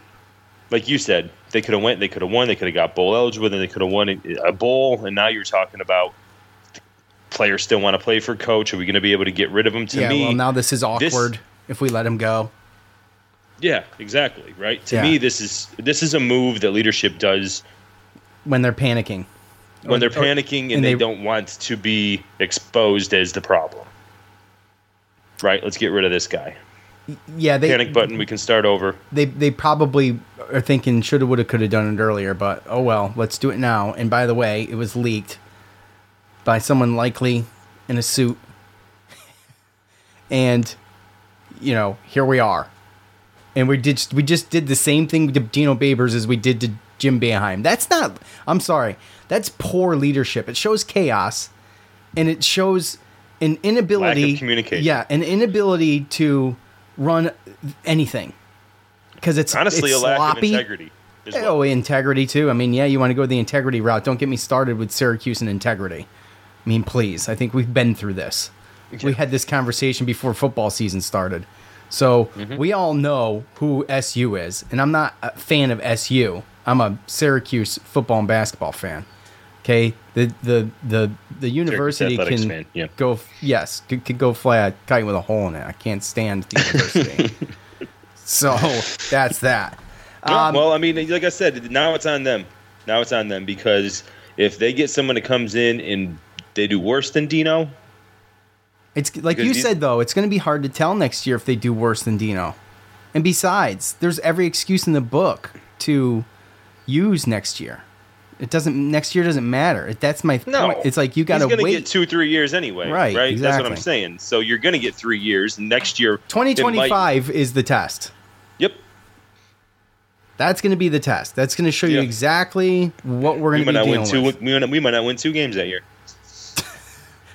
like you said, they could have went, they could have won, they could have got bowl eligible, then they could have won a bowl, and now you're talking about players still want to play for coach. Are we going to be able to get rid of him? To yeah, me, well, now this is awkward this, if we let him go. Yeah, exactly. Right. To yeah. me, this is this is a move that leadership does when they're panicking, when or, they're panicking, and, and they, they don't want to be exposed as the problem. Right. Let's get rid of this guy. Yeah, they, panic button. We can start over. They they probably are thinking shoulda, woulda, coulda done it earlier, but oh well, let's do it now. And by the way, it was leaked by someone likely in a suit, and you know, here we are. And we did we just did the same thing to Dino Babers as we did to Jim Boeheim. That's not. I'm sorry. That's poor leadership. It shows chaos, and it shows an inability. Lack of communication. Yeah, an inability to run anything because it's honestly it's a lack sloppy. Of integrity. Well. Oh, integrity too. I mean, yeah, you want to go the integrity route. Don't get me started with Syracuse and integrity. I mean, please. I think we've been through this. Okay. We had this conversation before football season started. So mm-hmm. we all know who S U is, and I'm not a fan of S U. I'm a Syracuse football and basketball fan. Okay, the the the, the university can yeah. go yes could, could go fly a kite with a hole in it. I can't stand the university. So that's that. Um, well, I mean, like I said, now it's on them. Now it's on them because if they get someone that comes in and they do worse than Dino. It's like you said, though, it's going to be hard to tell next year if they do worse than Dino. And besides, there's every excuse in the book to use next year. It doesn't. Next year doesn't matter. That's my no. point. It's like you got to wait. He's going to get two, three years anyway. Right. Right. Exactly. That's what I'm saying. So you're going to get three years. And next year, twenty twenty-five might... is the test. Yep. That's going to be the test. That's going to show yep. you exactly what we're going to be dealing win two, with. We might, we might not win two games that year.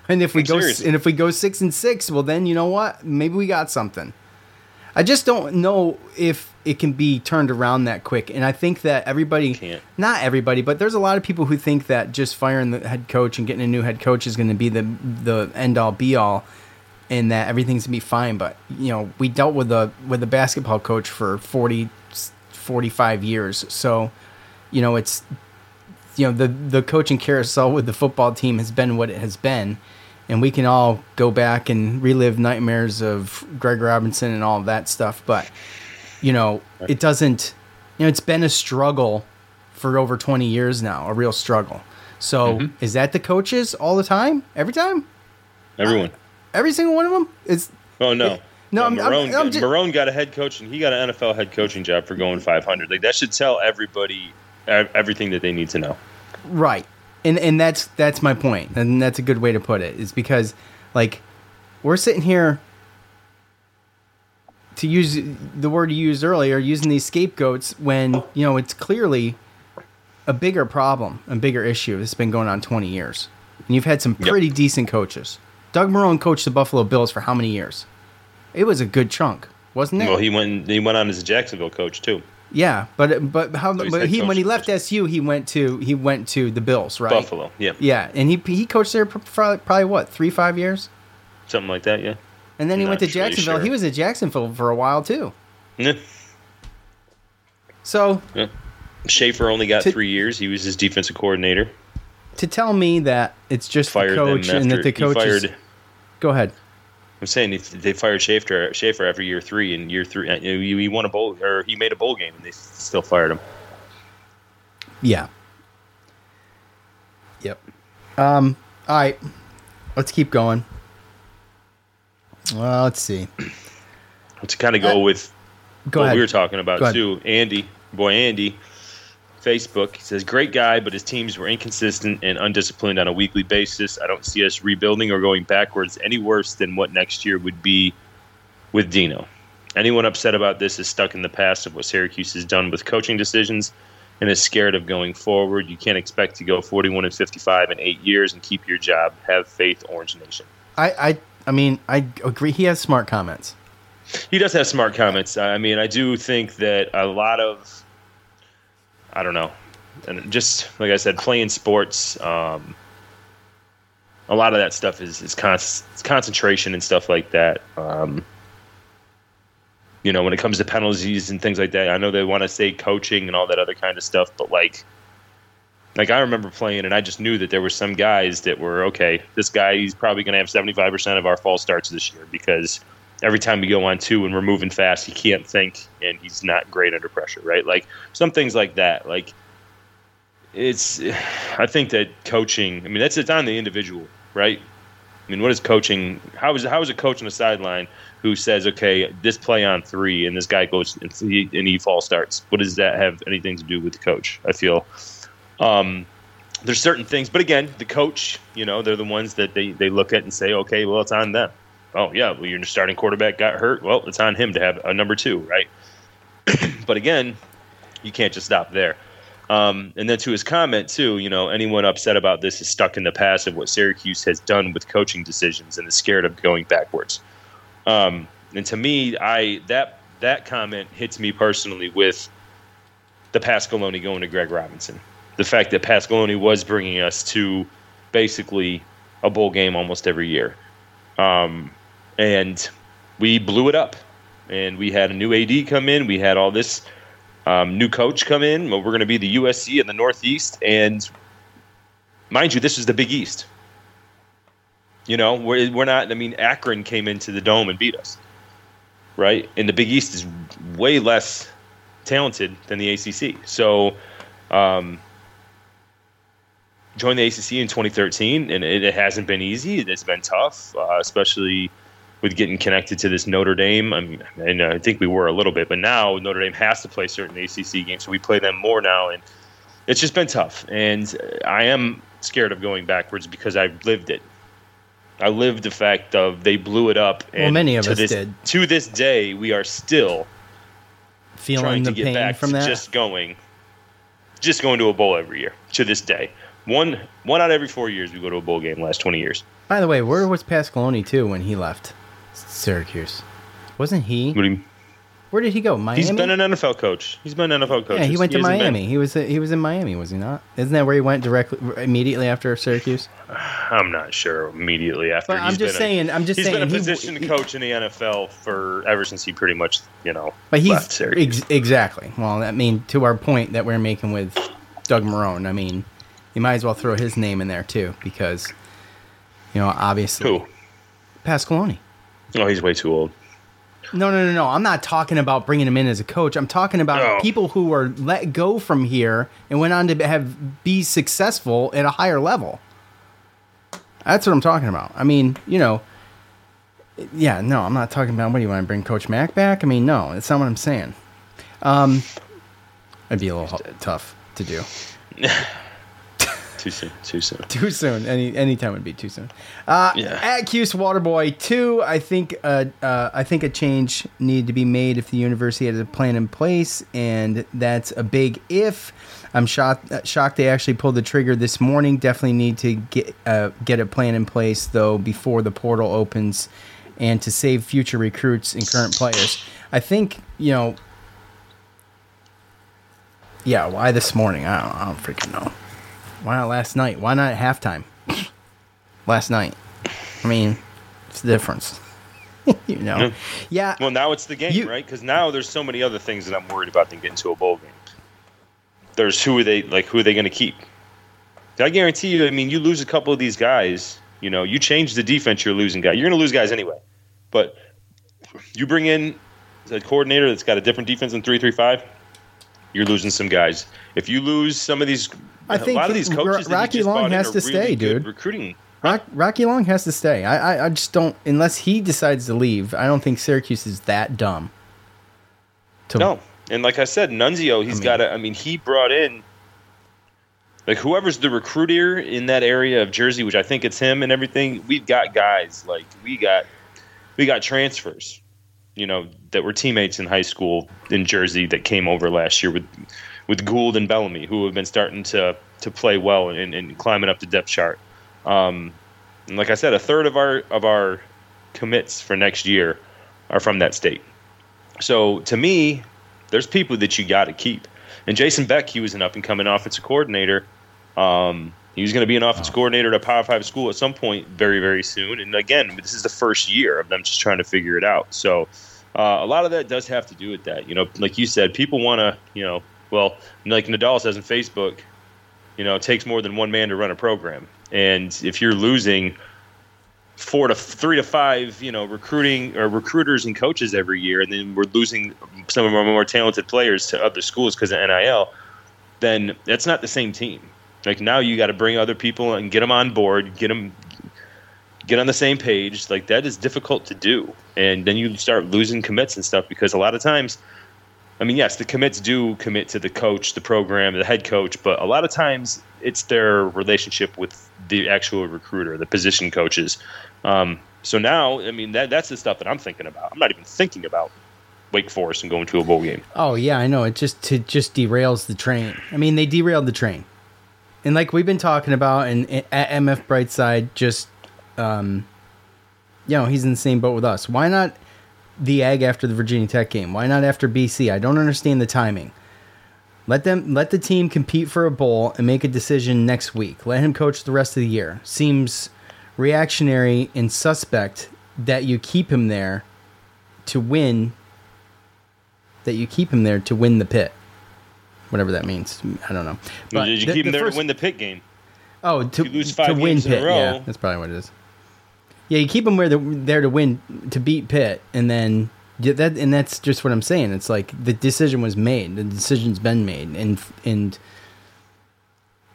And if we I'm go serious. and if we go six and six, well then you know what? Maybe we got something. I just don't know if it can be turned around that quick. And I think that everybody, Can't. not everybody, but there's a lot of people who think that just firing the head coach and getting a new head coach is going to be the the end all be all, and that everything's going to be fine. But you know, we dealt with a with a basketball coach for forty, forty-five years, so you know it's. You know, the, the coaching carousel with the football team has been what it has been, and we can all go back and relive nightmares of Greg Robinson and all of that stuff. But, you know, it doesn't – you know, it's been a struggle for over twenty years now, a real struggle. So mm-hmm. is that the coaches all the time, every time? Everyone. Uh, every single one of them? Is, oh, no. It, no, yeah, Marrone, I'm, I'm just, Marrone got a head coach, and he got an N F L head coaching job for going five hundred. Like, that should tell everybody – everything that they need to know. Right. And and that's that's my point. And that's a good way to put it. It's because, like, we're sitting here, to use the word you used earlier, using these scapegoats when, you know, it's clearly a bigger problem, a bigger issue that's been going on twenty years. And you've had some pretty yep. decent coaches. Doug Marrone coached the Buffalo Bills for how many years? It was a good chunk, wasn't it? Well, he went, he went on as a Jacksonville coach, too. Yeah, but but how? So but he when he left S U, he went to he went to the Bills, right? Buffalo, yeah, yeah, and he he coached there for probably what three five years, something like that, yeah. And then I'm he went to Jacksonville. Sure. He was at Jacksonville for a while too. Yeah. So yeah. Schaefer only got to, three years. He was his defensive coordinator. To tell me that it's just fired the coach and that the coach is, go ahead. I'm saying if they fired Schaefer, Schaefer after year three, and year three, he won a bowl or he made a bowl game, and they still fired him. Yeah. Yep. Um. All right. Let's keep going. Well, let's see. Let's kind of go uh, with go what ahead. we were talking about too. Andy, boy, Andy, Facebook says great guy, but his teams were inconsistent and undisciplined on a weekly basis. I don't see us rebuilding or going backwards any worse than what next year would be with Dino. Anyone upset about this is stuck in the past of what Syracuse has done with coaching decisions and is scared of going forward. You can't expect to go forty-one and fifty-five in eight years and keep your job. Have faith, Orange Nation. I, I, I mean, I agree. He has smart comments. He does have smart comments. I mean, I do think that a lot of, I don't know, and just like I said, playing sports, um, a lot of that stuff is, is con- concentration and stuff like that. Um, you know, when it comes to penalties and things like that, I know they want to say coaching and all that other kind of stuff, but like, like I remember playing and I just knew that there were some guys that were, okay, this guy, he's probably going to have seventy-five percent of our false starts this year because every time we go on two and we're moving fast, he can't think and he's not great under pressure, right? Like some things like that. Like it's, I think that coaching, I mean, that's, it's on the individual, right? I mean, what is coaching? How is, how is a coach on the sideline who says, okay, this play on three and this guy goes and he, and he false starts? What does that have anything to do with the coach? I feel um, there's certain things, but again, the coach, you know, they're the ones that they, they look at and say, okay, well, it's on them. Oh, yeah, well, your starting quarterback got hurt. Well, it's on him to have a number two, right? But again, you can't just stop there. Um, and then to his comment, too, you know, anyone upset about this is stuck in the past of what Syracuse has done with coaching decisions and is scared of going backwards. Um, and to me, I that that comment hits me personally with the Pasqualoni going to Greg Robinson. The fact that Pasqualoni was bringing us to basically a bowl game almost every year. Um, and we blew it up, and we had a new A D come in. We had all this um, new coach come in. Well, we're going to be the U S C in the Northeast, and mind you, this is the Big East. You know, we're, we're not. I mean, Akron came into the Dome and beat us, right? And the Big East is way less talented than the A C C. So, um, joined the A C C in twenty thirteen, and it, it hasn't been easy. It's been tough, uh, especially with getting connected to this Notre Dame. I mean, and I think we were a little bit, but now Notre Dame has to play certain A C C games, so we play them more now, and it's just been tough. And I am scared of going backwards because I've lived it. I lived the fact of they blew it up. And well, many of us this, did. To this day, we are still feeling trying the to get pain back from to that. Just going, just going to a bowl every year to this day. One one out of every four years we go to a bowl game last twenty years. By the way, where was Pasqualoni, too, when he left Syracuse? Wasn't he? What do you mean? Where did he go? Miami? He's been an N F L coach. He's been an N F L coach. Yeah, he went to he Miami. He was he was in Miami, was he not? Isn't that where he went directly immediately after Syracuse? I'm not sure immediately after. But I'm just saying. A, I'm just he's saying. He's been a position he, coach in the N F L for ever since he pretty much, you know, but he's, left Syracuse. Ex- exactly. Well, I mean, to our point that we're making with Doug Marrone, I mean, you might as well throw his name in there, too, because, you know, obviously. Who? Pasqualoni. Oh, he's way too old. No, no, no, no. I'm not talking about bringing him in as a coach. I'm talking about oh. people who were let go from here and went on to have be successful at a higher level. That's what I'm talking about. I mean, you know, yeah, no, I'm not talking about, what do you want to bring Coach Mack back? I mean, no, that's not what I'm saying. Um, it'd be a little tough to do. Too soon. Too soon. Too soon. Any any time would be too soon. Uh, yeah. At Cuse Waterboy two, I think uh, uh, I think a change needed to be made if the university has a plan in place, and that's a big if. I'm shocked shocked they actually pulled the trigger this morning. Definitely need to get uh, get a plan in place though before the portal opens, and to save future recruits and current players. I think you know. Yeah, why this morning? I don't, I don't freaking know. Why not last night? Why not at halftime? Last night. I mean, it's the difference. You know. Yeah. yeah. Well, now it's the game, you, right? Because now there's so many other things that I'm worried about than getting to a bowl game. There's who are they like? Who are they going to keep? I guarantee you. I mean, you lose a couple of these guys. You know, you change the defense, you're losing guys. You're going to lose guys anyway. But you bring in a coordinator that's got a different defense than three three five. You're losing some guys. If you lose some of these. I think a lot of these coaches R- Rocky Long has to really stay, dude. Recruiting Rock, Rocky Long has to stay. I, I, I just don't unless he decides to leave. I don't think Syracuse is that dumb. To no, and like I said, Nunzio, he's got to. I mean, he brought in like whoever's the recruiter in that area of Jersey, which I think it's him and everything. We've got guys like we got we got transfers, you know, that were teammates in high school in Jersey that came over last year with. with Gould and Bellamy, who have been starting to to play well and, and climbing up the depth chart. Um, and like I said, a third of our of our commits for next year are from that state. So to me, there's people that you got to keep. And Jason Beck, he was an up-and-coming offensive coordinator. Um, he was going to be an offensive coordinator at a Power Five school at some point very, very soon. And again, this is the first year of them just trying to figure it out. So uh, a lot of that does have to do with that. You know, like you said, people want to, you know, well, like Nadal says on Facebook, you know, it takes more than one man to run a program. And if you're losing four to three to five, you know, recruiting or recruiters and coaches every year, and then we're losing some of our more talented players to other schools because of N I L, then that's not the same team. Like now you got to bring other people and get them on board, get them, get on the same page. Like that is difficult to do. And then you start losing commits and stuff because a lot of times, I mean, yes, the commits do commit to the coach, the program, the head coach, but a lot of times it's their relationship with the actual recruiter, the position coaches. Um, so now, I mean, that that's the stuff that I'm thinking about. I'm not even thinking about Wake Forest and going to a bowl game. Oh, yeah, I know. It just it just derails the train. I mean, they derailed the train. And like we've been talking about, and at M F Brightside, just, um, you know, he's in the same boat with us. Why not the Ag after the Virginia Tech game? Why not after B C? I don't understand the timing. Let them let the team compete for a bowl and make a decision next week. Let him coach the rest of the year. Seems reactionary and suspect that you keep him there to win. That you keep him there to win the Pit, whatever that means. I don't know. But Did you the, keep the him there first, to win the Pit game? Oh, to, lose five to win Pit. Row, yeah, that's probably what it is. Yeah, you keep them where there to win, to beat Pitt, and then that, and that's just what I'm saying. It's like the decision was made, the decision's been made, and and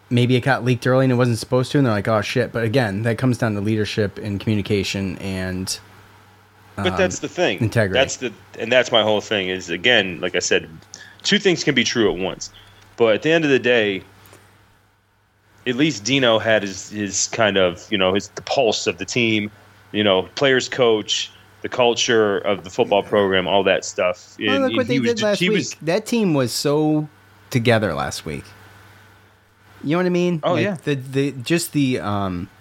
maybe it got leaked early and it wasn't supposed to, and they're like, oh shit. But again, that comes down to leadership and communication and um, but that's the thing, integrity. That's the and that's my whole thing. Is again, like I said, two things can be true at once, but at the end of the day, at least Dino had his, his kind of, you know, his the pulse of the team, you know, players coach, the culture of the football program, all that stuff. Well, and, look what they did last week. That team was so together last week. You know what I mean? Oh, like, yeah. The, the, just the um,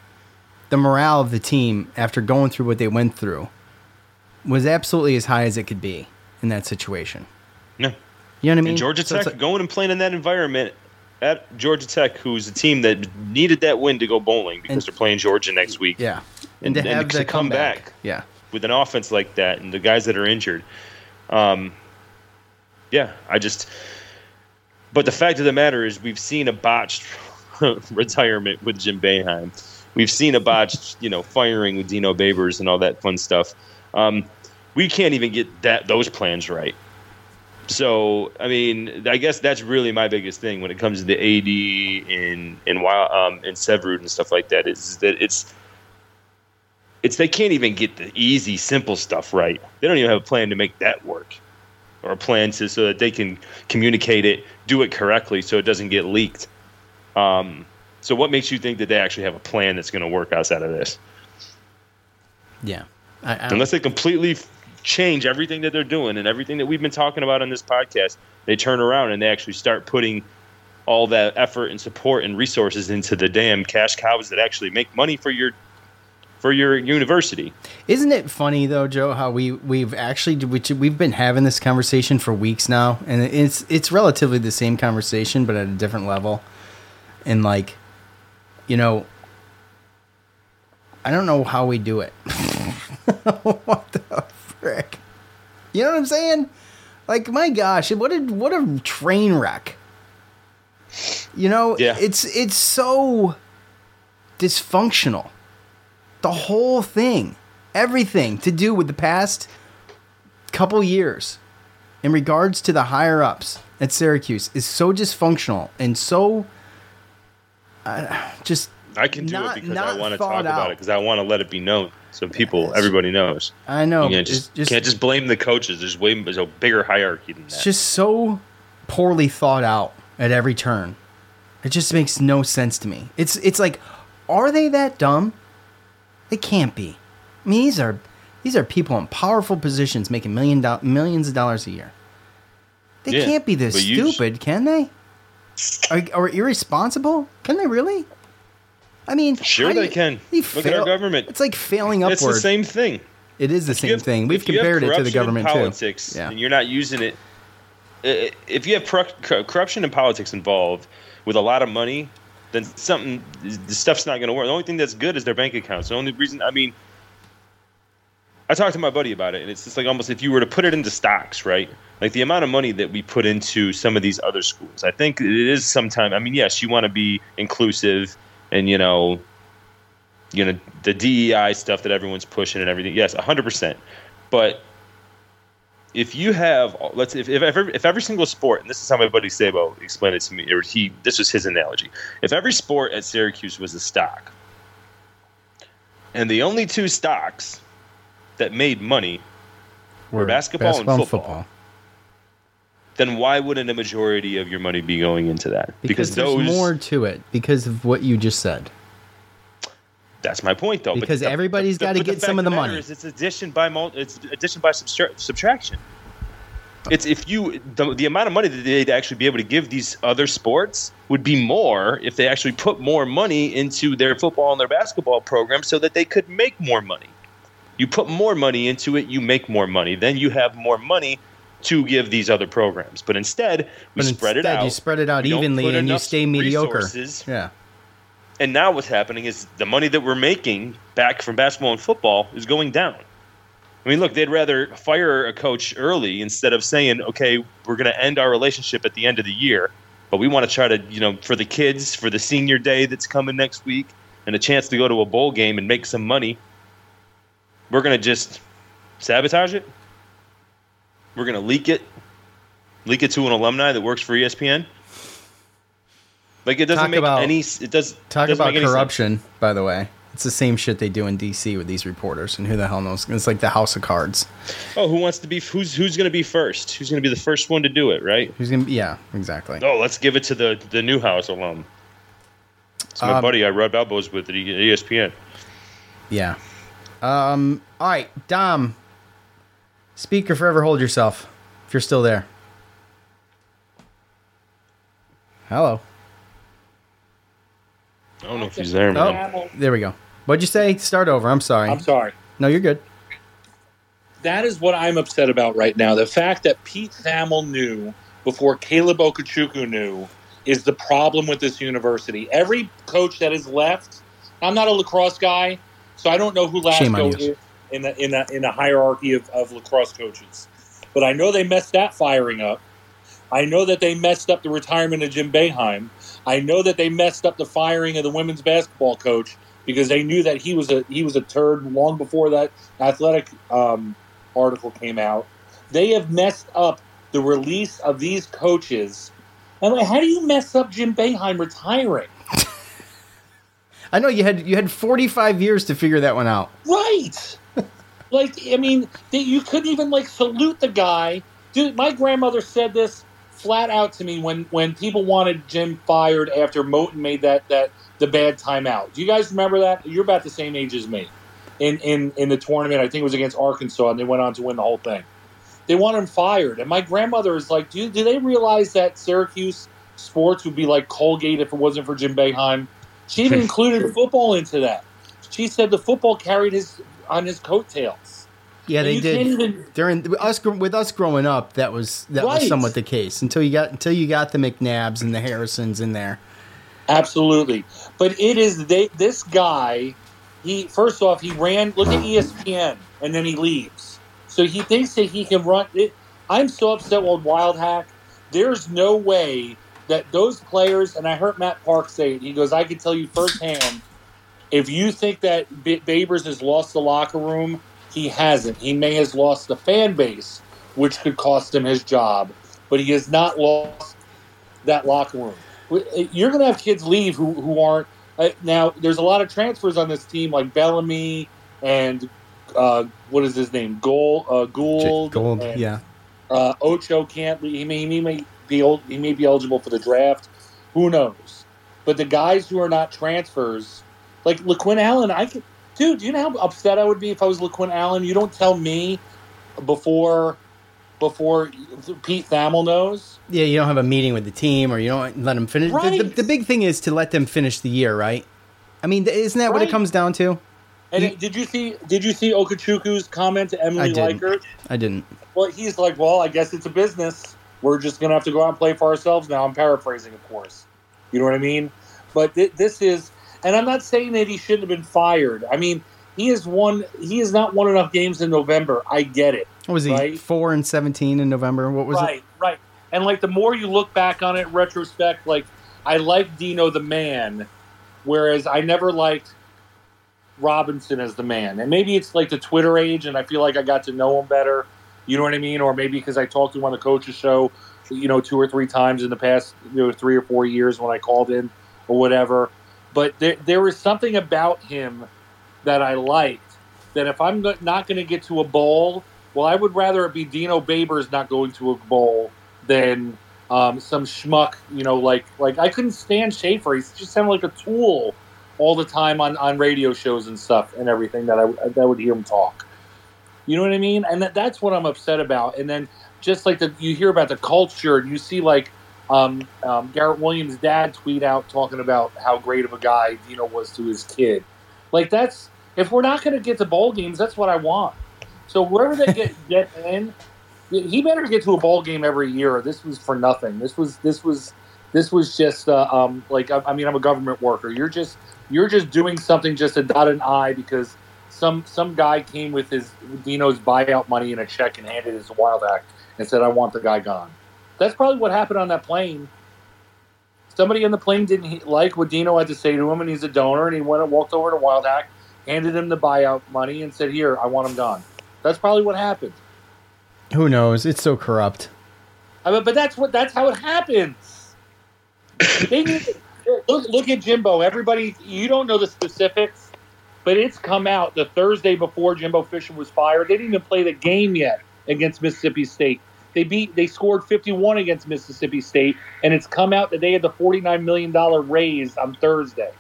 the morale of the team after going through what they went through was absolutely as high as it could be in that situation. Yeah. You know what I mean? And Georgia Tech, so like, going and playing in that environment at Georgia Tech, who's a team that needed that win to go bowling because and, they're playing Georgia next week. Yeah. And, and to, have and to come back, back yeah. with an offense like that and the guys that are injured. Um, yeah, I just – but the fact of the matter is we've seen a botched retirement with Jim Boeheim. We've seen a botched, you know, firing with Dino Babers and all that fun stuff. Um, we can't even get that those plans right. So, I mean, I guess that's really my biggest thing when it comes to the A D and and um and Syverud and stuff like that is that it's it's they can't even get the easy, simple stuff right. They don't even have a plan to make that work, or a plan to so that they can communicate it, do it correctly, so it doesn't get leaked. Um, so, what makes you think that they actually have a plan that's going to work outside of this? Yeah, I, I, unless they completely change everything that they're doing and everything that we've been talking about on this podcast, they turn around and they actually start putting all that effort and support and resources into the damn cash cows that actually make money for your for your university. Isn't it funny though, Joe, how we we've actually we've been having this conversation for weeks now, and it's it's relatively the same conversation but at a different level. And like, you know, I don't know how we do it. What the frick? You know what I'm saying? Like, my gosh, what a what a train wreck. You know, yeah. it's it's so dysfunctional. The whole thing, everything to do with the past couple years in regards to the higher ups at Syracuse is so dysfunctional and so uh, just. I can do not, it because I want to talk out. about it because I want to let it be known so people, everybody knows. I know. You can't just, just, can't just blame the coaches. There's way there's a bigger hierarchy than that. It's just so poorly thought out at every turn. It just makes no sense to me. It's it's like, are they that dumb? They can't be. I mean, these are these are people in powerful positions making million do- millions of dollars a year. They yeah, can't be this stupid, just, can they? Are, are irresponsible? Can they really? I mean, sure they can. They Look fail. at our government. It's like failing upward. It's the same thing. It is the if same have, thing. We've compared it to the government, politics, too. Yeah. And you're not using it. If you have pro- corruption and politics involved with a lot of money, then something the stuff's not going to work. The only thing that's good is their bank accounts. The only reason, I mean, I talked to my buddy about it, and it's just like almost if you were to put it into stocks, right? Like the amount of money that we put into some of these other schools. I think it is sometimes. I mean, yes, you want to be inclusive and, you know, you know, the D E I stuff that everyone's pushing and everything. Yes, one hundred percent. But if you have, let's if if every, if every single sport, and this is how my buddy Sabo explained it to me, or he this was his analogy. If every sport at Syracuse was a stock, and the only two stocks that made money were, were basketball, basketball and football. football. Then why wouldn't a majority of your money be going into that? Because, because there's those, more to it because of what you just said. That's my point, though. Because but everybody's got to get some of the money. It's addition by multi, it's addition by substra- subtraction. It's if you the, the amount of money that they'd actually be able to give these other sports would be more if they actually put more money into their football and their basketball program so that they could make more money. You put more money into it, you make more money. Then you have more money to give these other programs. But instead, we but spread instead it out. You spread it out evenly and you stay mediocre. Resources. Yeah. And now what's happening is the money that we're making back from basketball and football is going down. I mean, look, they'd rather fire a coach early instead of saying, okay, we're going to end our relationship at the end of the year, but we want to try to, you know, for the kids, for the senior day that's coming next week and a chance to go to a bowl game and make some money, we're going to just sabotage it. We're going to leak it. Leak it to an alumni that works for E S P N. Like it doesn't talk make about, any. It does talk doesn't about make any corruption. Sense. By the way, it's the same shit they do in D C with these reporters, and who the hell knows? It's like the House of Cards. Oh, who wants to be? Who's who's going to be first? Who's going to be the first one to do it? Right? Who's going? Yeah, exactly. Oh, let's give it to the the Newhouse alum. It's my um, buddy I rubbed elbows with at E S P N. Yeah. Um. All right, Dom. Speak or forever hold yourself. If you're still there. Hello. I don't know if he's there, man. Oh, there we go. What'd you say? Start over. I'm sorry. I'm sorry. No, you're good. That is what I'm upset about right now. The fact that Pete Thamel knew before Caleb Okachuku knew is the problem with this university. Every coach that is left, I'm not a lacrosse guy, so I don't know who Lasco is in the in the in the hierarchy of, of lacrosse coaches. But I know they messed that firing up. I know that they messed up the retirement of Jim Boeheim. I know that they messed up the firing of the women's basketball coach because they knew that he was a he was a turd long before that athletic um, article came out. They have messed up the release of these coaches. I'm like, how do you mess up Jim Boeheim retiring? I know you had you had forty-five years to figure that one out, right? Like, I mean, they, you couldn't even like salute the guy. Dude, my grandmother said this flat out to me when, when people wanted Jim fired after Moten made that, that the bad timeout. Do you guys remember that? You're about the same age as me. In, in in the tournament, I think it was against Arkansas, and they went on to win the whole thing. They wanted him fired. And my grandmother is like, do, do they realize that Syracuse sports would be like Colgate if it wasn't for Jim Boeheim? She even included football into that. She said the football carried his on his coattails. Yeah, and they did. Even, During us with us growing up, that was that right. was somewhat the case until you got until you got the McNabbs and the Harrisons in there. Absolutely, but it is they, this guy. He first off he ran. Look at E S P N, and then he leaves. So he thinks that he can run. It, I'm so upset with Wildhack. There's no way that those players. And I heard Matt Park say it. He goes, "I can tell you firsthand. If you think that B- Babers has lost the locker room." He hasn't. He may have lost the fan base, which could cost him his job, but he has not lost that locker room. You're going to have kids leave who, who aren't. Uh, now, there's a lot of transfers on this team, like Bellamy and uh, what is his name? Gould. Uh, Gould. Gould. And, yeah. Uh, Ocho can't leave. He may, he may be old, he may be eligible for the draft. Who knows? But the guys who are not transfers, like LaQuint Allen, I could. Dude, you know how upset I would be if I was LaQuint Allen? You don't tell me before before Pete Thamel knows? Yeah, you don't have a meeting with the team or you don't let them finish. Right. The, the, the big thing is to let them finish the year, right? I mean, isn't that right. what it comes down to? And he, did you see? Did you see Okachuku's comment to Emily Likert? I didn't. Well, he's like, well, I guess it's a business. We're just gonna have to go out and play for ourselves now. I'm paraphrasing, of course. You know what I mean? But th- this is, and I'm not saying that he shouldn't have been fired. I mean, he has won. He has not won enough games in November. I get it. What was he, right? Four and seventeen in November? What was right, it? Right, right. And like the more you look back on it in retrospect, like I like Dino the man, whereas I never liked Robinson as the man. And maybe it's like the Twitter age, and I feel like I got to know him better. You know what I mean? Or maybe because I talked to him on the coach's show, you know, two or three times in the past, you know, three or four years when I called in or whatever. But there, there was something about him that I liked. That if I'm not going to get to a bowl, well, I would rather it be Dino Babers not going to a bowl than um, some schmuck. You know, like like I couldn't stand Schaefer. He just sounded like a tool all the time on, on radio shows and stuff and everything that I that I would hear him talk. You know what I mean? And that, that's what I'm upset about. And then just like the, you hear about the culture, and you see like um, um, Garrett Williams' dad tweet out talking about how great of a guy Dino was to his kid. Like that's, if we're not going to get to bowl games, that's what I want. So wherever they get, get in, he better get to a bowl game every year. This was for nothing. This was this was this was just uh, um, like I, I mean I'm a government worker. You're just You're just doing something just to dot an I because some some guy came with his Dino's buyout money in a check and handed it to Wildhack and said, I want the guy gone. That's probably what happened on that plane. Somebody on the plane didn't like what Dino had to say to him, and he's a donor, and he went and walked over to Wildhack, handed him the buyout money, and said, here, I want him gone. That's probably what happened. Who knows? It's so corrupt. I mean, but that's what that's how it happens. They didn't Look, look at Jimbo. Everybody, you don't know the specifics, but it's come out the Thursday before Jimbo Fisher was fired. They didn't even play the game yet against Mississippi State. They beat, they scored fifty-one against Mississippi State, and it's come out that they had the forty-nine million dollars raise on Thursday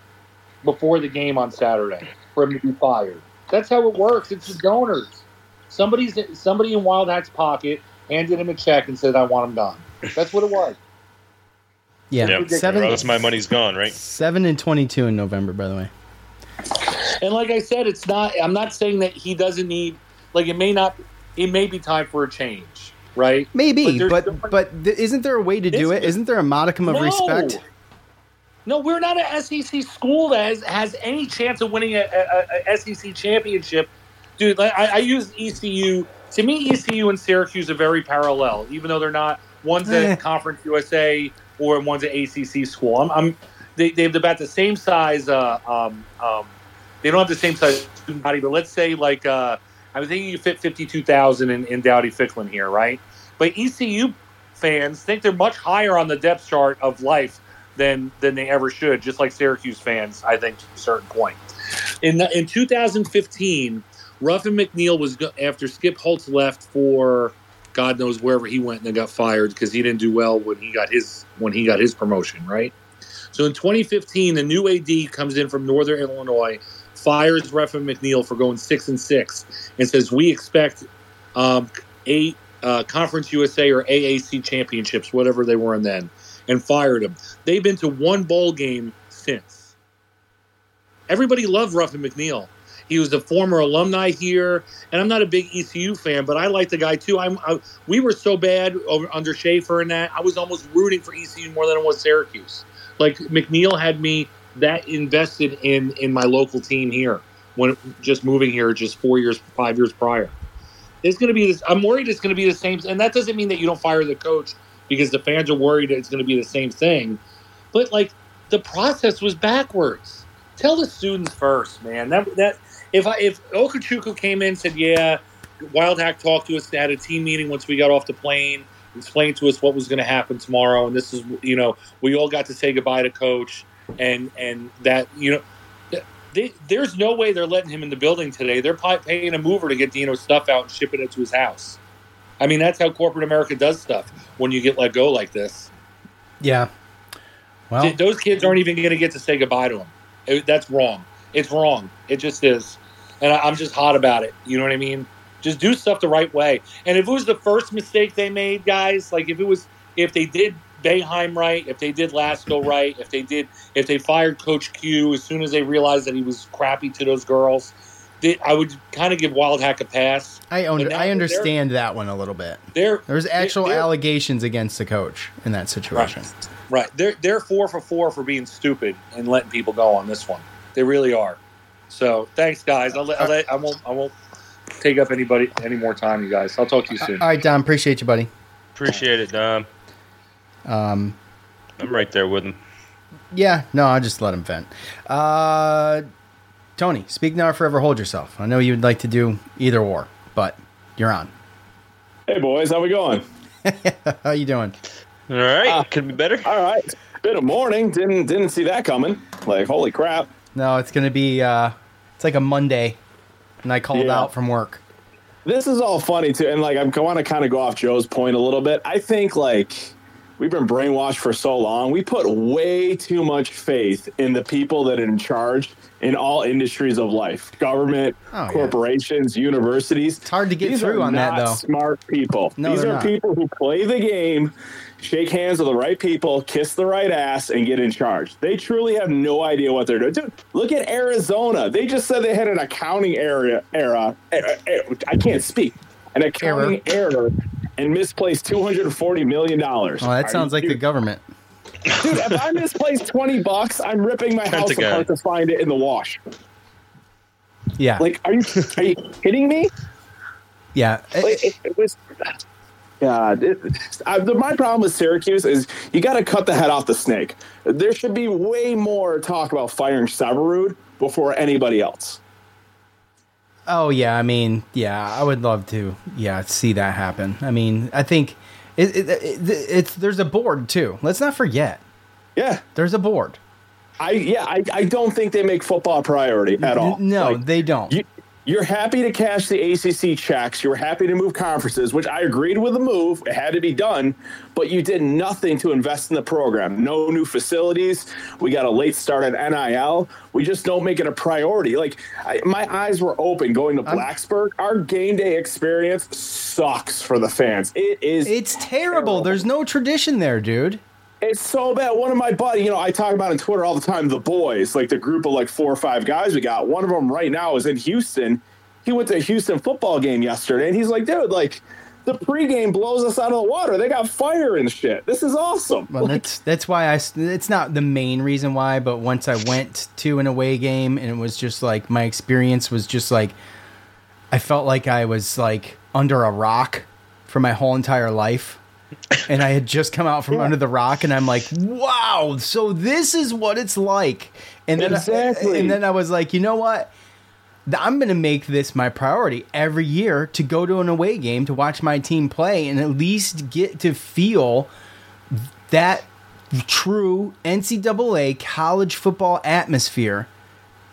before the game on Saturday for him to be fired. That's how it works. It's the donors. Somebody's somebody in Wildhack's pocket handed him a check and said, "I want him gone." That's what it was. Yeah, yeah seven, or else my money's gone, right? seven and twenty-two in November, by the way. And like I said, it's not. I'm not saying that he doesn't need. Like it may not. It may be time for a change, right? Maybe, but but, but th- isn't there a way to do it? Isn't there a modicum of no. respect? No, we're not an S E C school that has, has any chance of winning a, a, a S E C championship, dude. I, I use E C U. To me, E C U and Syracuse are very parallel, even though they're not. One's at Conference U S A. Or one's an A C C school. I'm, I'm they, they have about the same size. Uh, um, um, they don't have the same size student body, but let's say like uh, I was thinking you fit fifty-two thousand in, in Dowdy-Ficklin here, right? But E C U fans think they're much higher on the depth chart of life than than they ever should. Just like Syracuse fans, I think, to a certain point. In the, in two thousand fifteen, Ruffin McNeil was go- after Skip Holtz left for. God knows wherever he went and then got fired because he didn't do well when he got his when he got his promotion, right? So in twenty fifteen, the new A D comes in from Northern Illinois, fires Ruffin McNeil for going six and six, and says we expect um, a uh, Conference U S A or A A C championships, whatever they were, in then, and fired him. They've been to one bowl game since. Everybody loved Ruffin McNeil. He was a former alumni here, and I'm not a big E C U fan, but I like the guy too. I'm, I, we were so bad over, under Schaefer and that, I was almost rooting for E C U more than I was Syracuse. Like McNeil had me that invested in in my local team here when just moving here just four years, five years prior. It's going to be this. I'm worried it's going to be the same, and that doesn't mean that you don't fire the coach because the fans are worried it's going to be the same thing. But like the process was backwards. Tell the students first, man. That that. If I, if Okachuku came in and said, yeah, Wildhack talked to us, they had a team meeting once we got off the plane, explained to us what was going to happen tomorrow, and this is, you know, we all got to say goodbye to Coach, and and that, you know, they, there's no way they're letting him in the building today. They're probably paying a mover to get Dino's stuff out and shipping it to his house. I mean, that's how corporate America does stuff when you get let go like this. Yeah. Well, those kids aren't even going to get to say goodbye to him. It, that's wrong. It's wrong. It just is. And I, I'm just hot about it. You know what I mean? Just do stuff the right way. And if it was the first mistake they made, guys, like if it was, if they did Boeheim right, if they did Lasco right, if they did, if they fired Coach Q as soon as they realized that he was crappy to those girls, they, I would kind of give Wildhack a pass. I owned, I understand that one a little bit. There was actual they're, allegations against the coach in that situation. Right. Right. They're, they're four for four for being stupid and letting people go on this one. They really are. So thanks, guys. I'll let, I'll let, I won't I won't take up anybody any more time, you guys. I'll talk to you soon. All right, Dom. Appreciate you, buddy. Appreciate it, Dom. Um, I'm right there with him. Yeah. No, I'll just let him vent. Uh, Tony, speak now or forever hold yourself. I know you would like to do either or, but you're on. Hey, boys. How we going? How you doing? All right. Uh, Could be better. All right. It's been a morning. Didn't didn't see that coming. Like, holy crap. No, it's going to be uh, – it's like a Monday, and I called yeah. out from work. This is all funny, too. And, like, I'm going to kind of go off Joe's point a little bit. I think, like, we've been brainwashed for so long. We put way too much faith in the people that are in charge in all industries of life, government, oh, corporations, yeah. universities. It's hard to get These through on that, though. These are smart people. No, These are not. people who play the game, shake hands with the right people, kiss the right ass, and get in charge. They truly have no idea what they're doing. Dude, look at Arizona. They just said they had an accounting area era. era, era I can't speak. An accounting error, error and misplaced two hundred forty million dollars. Oh, that sounds like the government. Dude, if I misplace twenty bucks, I'm ripping my house apart to find it in the wash. Yeah. Like, are you, are you kidding me? Yeah. Like, it, it was... God, it, I, the, my problem with Syracuse is you got to cut the head off the snake. There should be way more talk about firing Syverud before anybody else. Oh, yeah. I mean, yeah, I would love to, yeah, see that happen. I mean, I think it, it, it, it's there's a board, too. Let's not forget. Yeah. There's a board. I Yeah, I, I don't think they make football a priority at all. No, like, they don't. You, You're happy to cash the A C C checks. You were happy to move conferences, which I agreed with the move. It had to be done, but you did nothing to invest in the program. No new facilities. We got a late start at N I L. We just don't make it a priority. Like, I, my eyes were open going to Blacksburg. Our game day experience sucks for the fans. It is. It's terrible. terrible. There's no tradition there, dude. It's so bad. One of my buddies, you know, I talk about on Twitter all the time, the boys, like the group of like four or five guys we got. One of them right now is in Houston. He went to a Houston football game yesterday, and he's like, dude, like the pregame blows us out of the water. They got fire and shit. This is awesome. Well, like, that's that's why I – it's not the main reason why, but once I went to an away game and it was just like my experience was just like I felt like I was like under a rock for my whole entire life. And I had just come out from yeah. under the rock, and I'm like, wow, so this is what it's like. And then, exactly. I, and then I was like, you know what? I'm going to make this my priority every year to go to an away game to watch my team play and at least get to feel that true N C double A college football atmosphere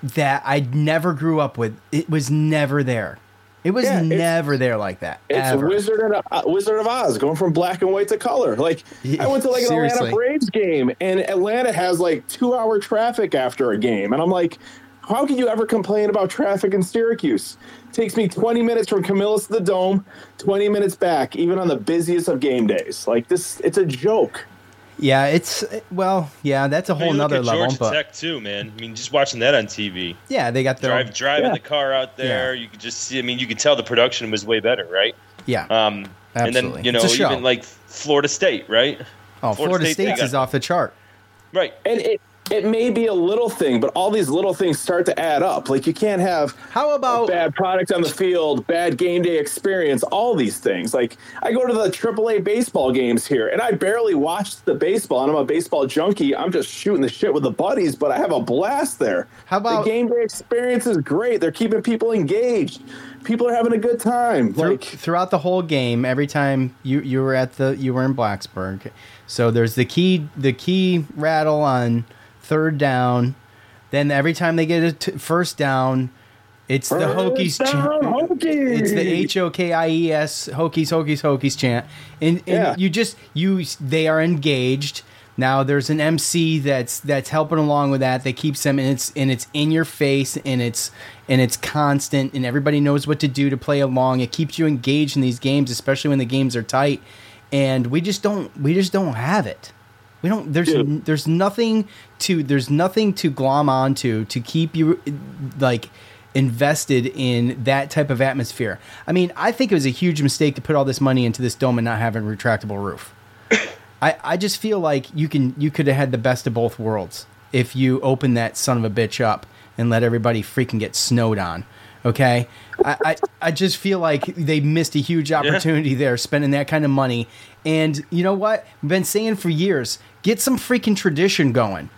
that I never grew up with. It was never there. It was yeah, never there like that. It's ever. Wizard of uh, Wizard of Oz, going from black and white to color. Like yeah, I went to like an seriously. Atlanta Braves game, and Atlanta has like two hour traffic after a game, and I'm like, how can you ever complain about traffic in Syracuse? It takes me twenty minutes from Camillus to the Dome, twenty minutes back, even on the busiest of game days. Like this, it's a joke. Yeah, it's well, yeah, that's a whole I mean, nother look at level. Georgia but, Tech too, man. I mean, just watching that on T V. Yeah, they got their drive own, driving yeah. the car out there. Yeah. You could just see. I mean, you could tell the production was way better, right? Yeah. Um, absolutely. And then you know, even like Florida State, right? Oh, Florida, Florida State State's got, is off the chart, right? And it it may be a little thing, but all these little things start to add up. Like you can't have how about a bad product on the field, bad game day experience, all these things. Like I go to the triple A baseball games here, and I barely watch the baseball, and I'm a baseball junkie. I'm just shooting the shit with the buddies, but I have a blast there. How about the game day experience is great. They're keeping people engaged. People are having a good time. Through, like throughout the whole game, every time you you were at the you were in Blacksburg, so there's the key the key rattle on third down, then every time they get a t- first down, it's first the Hokies chant. Hokies. It's the H O K I E S Hokies Hokies Hokies chant, and, and yeah. you just you they are engaged. Now there's an M C that's that's helping along with that. That keeps them and it's and it's in your face and it's and it's constant and everybody knows what to do to play along. It keeps you engaged in these games, especially when the games are tight. And we just don't we just don't have it. We don't. There's yeah. there's nothing to there's nothing to glom onto to keep you like invested in that type of atmosphere. I mean, I think it was a huge mistake to put all this money into this dome and not have a retractable roof. I, I just feel like you can you could have had the best of both worlds if you opened that son of a bitch up and let everybody freaking get snowed on. Okay, I, I, I just feel like they missed a huge opportunity yeah. there, spending that kind of money. And you know what? I've been saying for years, get some freaking tradition going.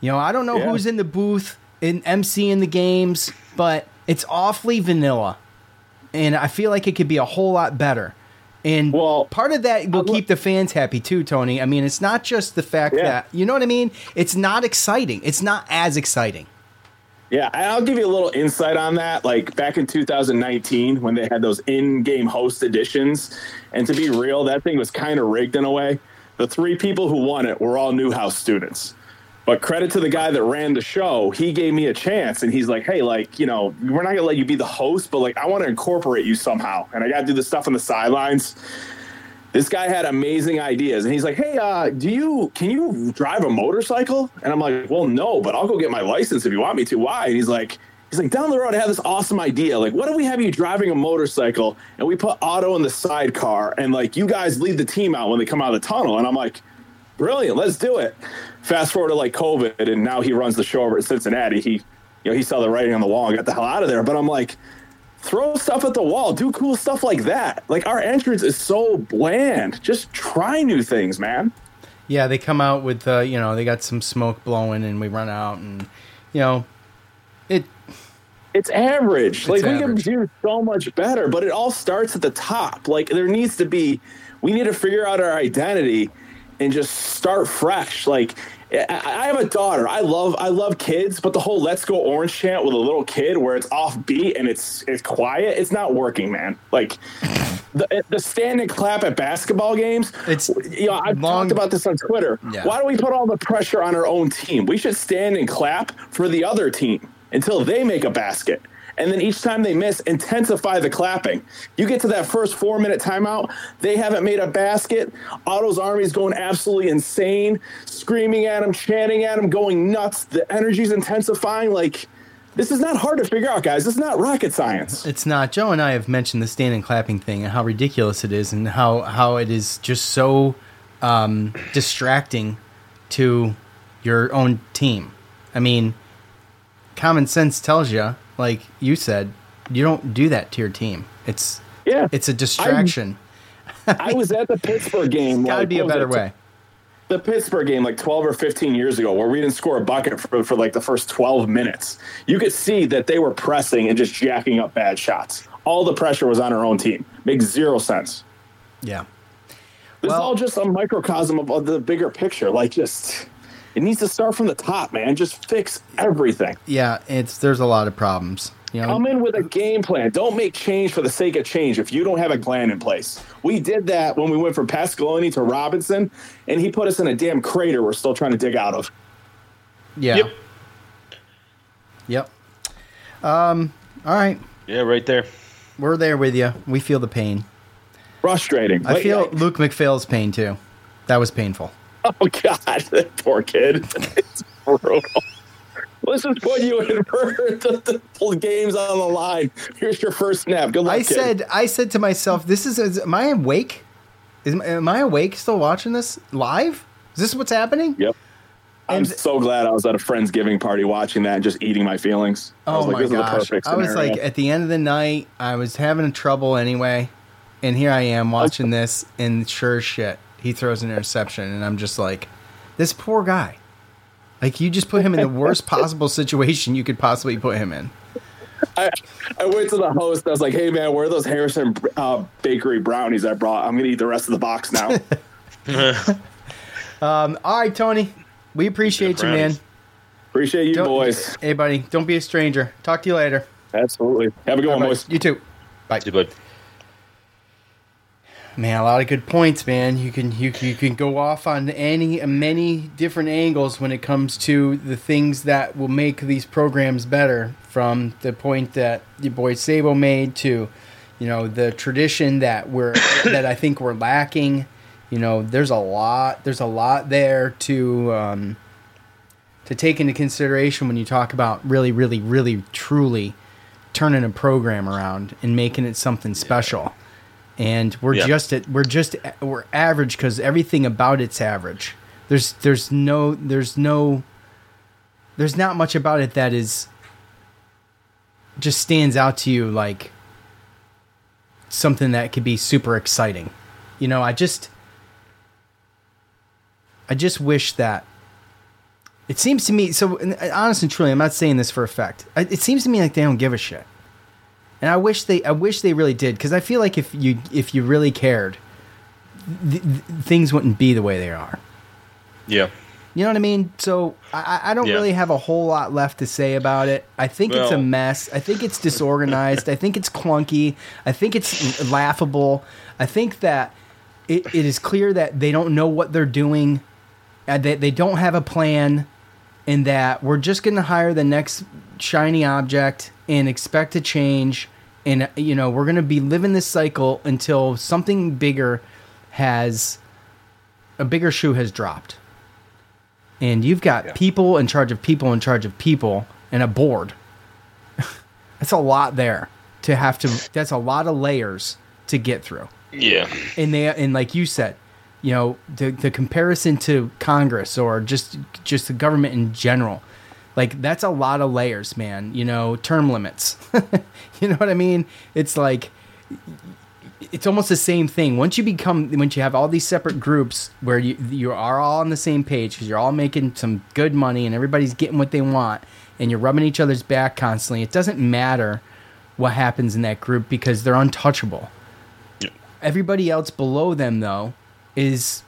You know, I don't know yeah. who's in the booth and emceeing the games, but it's awfully vanilla. And I feel like it could be a whole lot better. And well, part of that will keep the fans happy too, Tony. I mean, it's not just the fact yeah. that, you know what I mean? It's not exciting. It's not as exciting. Yeah, I'll give you a little insight on that. Like back in two thousand nineteen when they had those in-game host editions, and to be real, that thing was kind of rigged in a way. The three people who won it were all Newhouse students. But credit to the guy that ran the show. He gave me a chance, and he's like, hey, like, you know, we're not going to let you be the host, but, like, I want to incorporate you somehow, and I got to do the stuff on the sidelines. This guy had amazing ideas, and he's like, hey, uh, do you can you drive a motorcycle? And I'm like, well, no, but I'll go get my license if you want me to. Why? And he's like, he's like, down the road, I have this awesome idea. Like, what if we have you driving a motorcycle, and we put Otto in the sidecar, and, like, you guys lead the team out when they come out of the tunnel? And I'm like, brilliant, let's do it. Fast forward to, like, COVID, and now he runs the show over at Cincinnati. He, you know, he saw the writing on the wall and got the hell out of there. But I'm like, throw stuff at the wall. Do cool stuff like that. Like, our entrance is so bland. Just try new things, man. Yeah, they come out with, uh, you know, they got some smoke blowing, and we run out, and, you know, it... It's average. It's like, average. We can do so much better, but it all starts at the top. Like, there needs to be... We need to figure out our identity and just start fresh. Like, I have a daughter. I love I love kids, but the whole "Let's Go Orange" chant with a little kid, where it's offbeat and it's it's quiet, it's not working, man. Like the the stand and clap at basketball games. It's you know I've long, talked about this on Twitter. Yeah. Why do we put all the pressure on our own team? We should stand and clap for the other team until they make a basket. And then each time they miss, intensify the clapping. You get to that first four-minute timeout, they haven't made a basket. Otto's Army's going absolutely insane, screaming at him, chanting at him, going nuts. The energy's intensifying. Like, this is not hard to figure out, guys. It's not rocket science. It's not. Joe and I have mentioned the stand and clapping thing and how ridiculous it is and how, how it is just so um, distracting to your own team. I mean, common sense tells you, like you said, you don't do that to your team. It's yeah. It's a distraction. I, I was at the Pittsburgh game. It's gotta like, be a better way. The Pittsburgh game, like twelve or fifteen years ago, where we didn't score a bucket for, for like the first twelve minutes. You could see that they were pressing and just jacking up bad shots. All the pressure was on our own team. Makes zero sense. Yeah. This well, is all just a microcosm of, of the bigger picture. Like just. It needs to start from the top, man. Just fix everything. Yeah, it's there's a lot of problems. You know? Come in with a game plan. Don't make change for the sake of change if you don't have a plan in place. We did that when we went from Pasqualoni to Robinson, and he put us in a damn crater we're still trying to dig out of. Yeah. Yep. Yep. Um, all right. Yeah, right there. We're there with you. We feel the pain. Frustrating. I feel yeah. Luke McPhail's pain, too. That was painful. Oh, God, that poor kid. It's brutal. Let's just put you in for the, the games on the line. Here's your first snap. Good luck, I kid. said, I said to myself, this is, is am I awake? Is, am I awake still watching this live? Is this what's happening? Yep. I'm th- so glad I was at a Friendsgiving party watching that and just eating my feelings. Oh, I was like, my this gosh. Is the perfect scenario. I was like, at the end of the night, I was having trouble anyway, and here I am watching this, and sure shit. He throws an interception, and I'm just like, this poor guy. Like, you just put him in the worst possible situation you could possibly put him in. I, I went to the host, and I was like, hey, man, where are those Harrison uh, Bakery brownies I brought? I'm going to eat the rest of the box now. um, all right, Tony. We appreciate you, man. Appreciate you, don't, boys. Hey, buddy, don't be a stranger. Talk to you later. Absolutely. Have a good all one, right, boys. You too. Bye. You, bud. Man, a lot of good points, man. You can you, you can go off on any many different angles when it comes to the things that will make these programs better. From the point that your boy Sabo made to, you know, the tradition that we're that I think we're lacking. You know, there's a lot there's a lot there to um, to take into consideration when you talk about really, really, really, truly turning a program around and making it something special. And we're yep. just at, we're just we're average because everything about it's average. There's there's no there's no there's not much about it that is just stands out to you like something that could be super exciting. You know, I just I just wish that it seems to me so honest and truly, I'm not saying this for a fact. It seems to me like they don't give a shit. And I wish they, I wish they really did, because I feel like if you, if you really cared, th- th- things wouldn't be the way they are. Yeah, you know what I mean. So I, I don't yeah. really have a whole lot left to say about it. I think well. it's a mess. I think it's disorganized. I think it's clunky. I think it's laughable. I think that it, it is clear that they don't know what they're doing, and that they don't have a plan, and that we're just going to hire the next shiny object and expect a change, and you know we're going to be living this cycle until something bigger has a bigger shoe has dropped. And you've got yeah. people in charge of people in charge of people and a board. That's a lot there to have to. That's a lot of layers to get through. Yeah, and they and like you said, you know the the comparison to Congress or just just the government in general. Like, that's a lot of layers, man. You know, term limits. You know what I mean? It's like, it's almost the same thing. Once you become, once you have all these separate groups where you you are all on the same page because you're all making some good money and everybody's getting what they want and you're rubbing each other's back constantly, it doesn't matter what happens in that group because they're untouchable. Yeah. Everybody else below them, though, is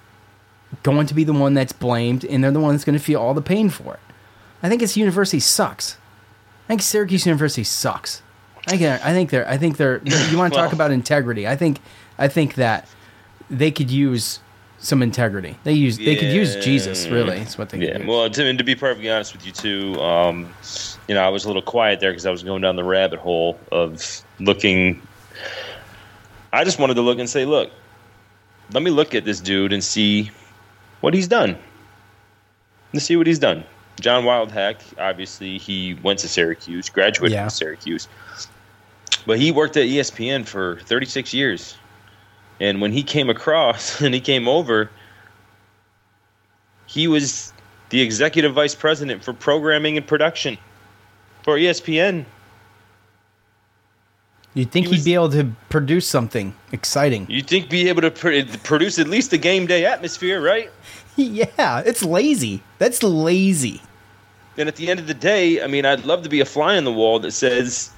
going to be the one that's blamed, and they're the one that's going to feel all the pain for it. I think it's university sucks. I think Syracuse University sucks. I think I think they're I think they're you want to well, talk about integrity. I think I think that they could use some integrity. They use yeah. they could use Jesus, really. That's what they yeah. could use. Well, to, and to be perfectly honest with you too, um, you know, I was a little quiet there because I was going down the rabbit hole of looking. I just wanted to look and say, look, let me look at this dude and see what he's done. Let's see what he's done. John Wildhack, obviously, he went to Syracuse, graduated yeah. from Syracuse. But he worked at E S P N for thirty-six years. And when he came across and he came over, he was the executive vice president for programming and production for E S P N. You'd think he he'd was, be able to produce something exciting. You'd think be able to pr- produce at least a game day atmosphere, right? Yeah, it's lazy. That's lazy. And at the end of the day, I mean, I'd love to be a fly on the wall that says,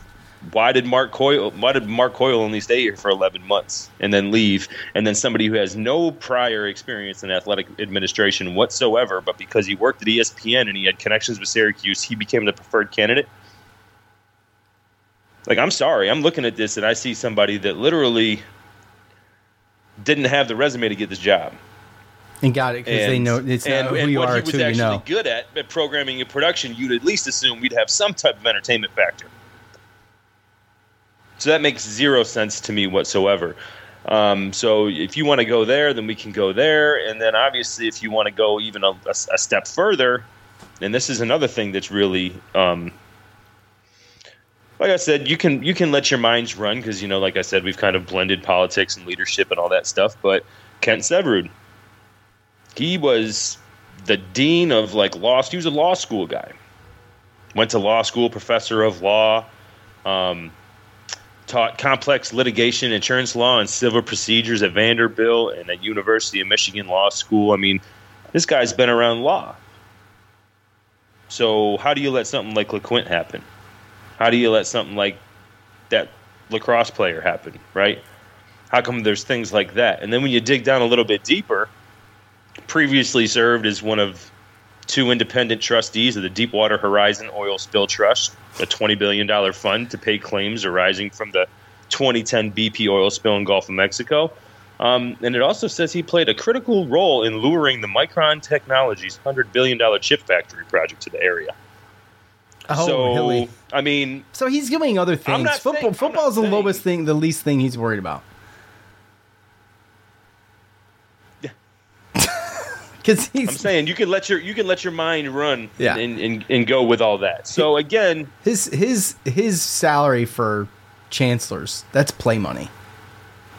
why did Mark Coyle, why did Mark Coyle only stay here for eleven months and then leave? And then somebody who has no prior experience in athletic administration whatsoever, but because he worked at E S P N and he had connections with Syracuse, he became the preferred candidate. Like, I'm sorry, I'm looking at this and I see somebody that literally didn't have the resume to get this job. And got it because they know it's and, not who and you what are. He was too, actually you know. good at, at programming and production. You'd at least assume we'd have some type of entertainment factor. So that makes zero sense to me whatsoever. Um, so if you want to go there, then we can go there. And then obviously, if you want to go even a, a, a step further, and this is another thing that's really, um, like I said, you can you can let your minds run because you know, like I said, we've kind of blended politics and leadership and all that stuff. But Kent Syverud. He was the dean of, like, law. He was a law school guy. Went to law school, professor of law, um, taught complex litigation, insurance law, and civil procedures at Vanderbilt and at University of Michigan Law School. I mean, this guy's been around law. So how do you let something like LaQuint happen? How do you let something like that lacrosse player happen, right? How come there's things like that? And then when you dig down a little bit deeper, previously served as one of two independent trustees of the Deepwater Horizon Oil Spill Trust, a twenty billion dollars fund to pay claims arising from the twenty ten B P oil spill in Gulf of Mexico. Um, and it also says he played a critical role in luring the Micron Technologies one hundred billion dollars chip factory project to the area. Oh, so, really? I mean... So he's doing other things. Football football is the lowest thing, the least thing he's worried about. 'Cause he's, I'm saying you can let your you can let your mind run yeah. and, and and go with all that. So again, his his his salary for chancellors, that's play money.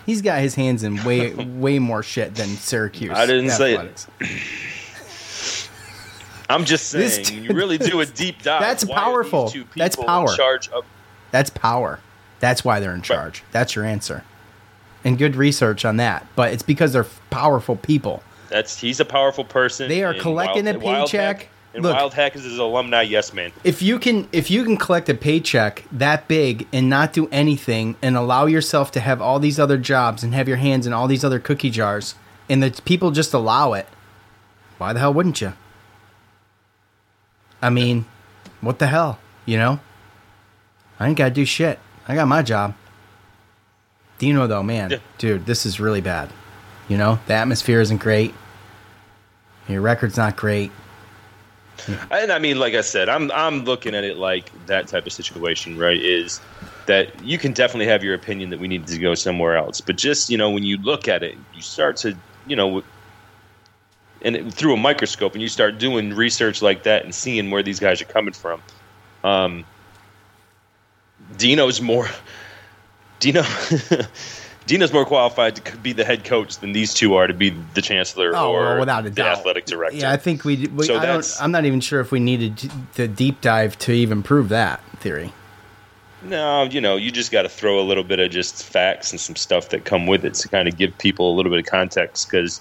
He's got his hands in way way more shit than Syracuse. I didn't athletics. say it. I'm just saying, t- you really do a deep dive. That's why powerful. That's power. In charge of- that's power. That's why they're in charge. Right. That's your answer. And good research on that. But it's because they're powerful people. That's he's a powerful person. They are collecting Wild, a paycheck. And Wildhack is his alumni, yes, man. If you can if you can collect a paycheck that big and not do anything and allow yourself to have all these other jobs and have your hands in all these other cookie jars and the people just allow it, why the hell wouldn't you? I mean, what the hell, you know? I ain't got to do shit. I got my job. Dino, though, man, yeah. dude, this is really bad. You know, the atmosphere isn't great. Your record's not great. Yeah. And I mean, like I said, I'm I'm looking at it like that type of situation, right, is that you can definitely have your opinion that we need to go somewhere else. But just, you know, when you look at it, you start to, you know, and it, through a microscope, and you start doing research like that and seeing where these guys are coming from. Um, Dino's more – Dino – Dino's more qualified to be the head coach than these two are to be the chancellor oh, or well, the doubt. athletic director. Yeah, I think we. we so I don't, I'm not even sure if we needed the deep dive to even prove that theory. No, you know, you just got to throw a little bit of just facts and some stuff that come with it to kind of give people a little bit of context, because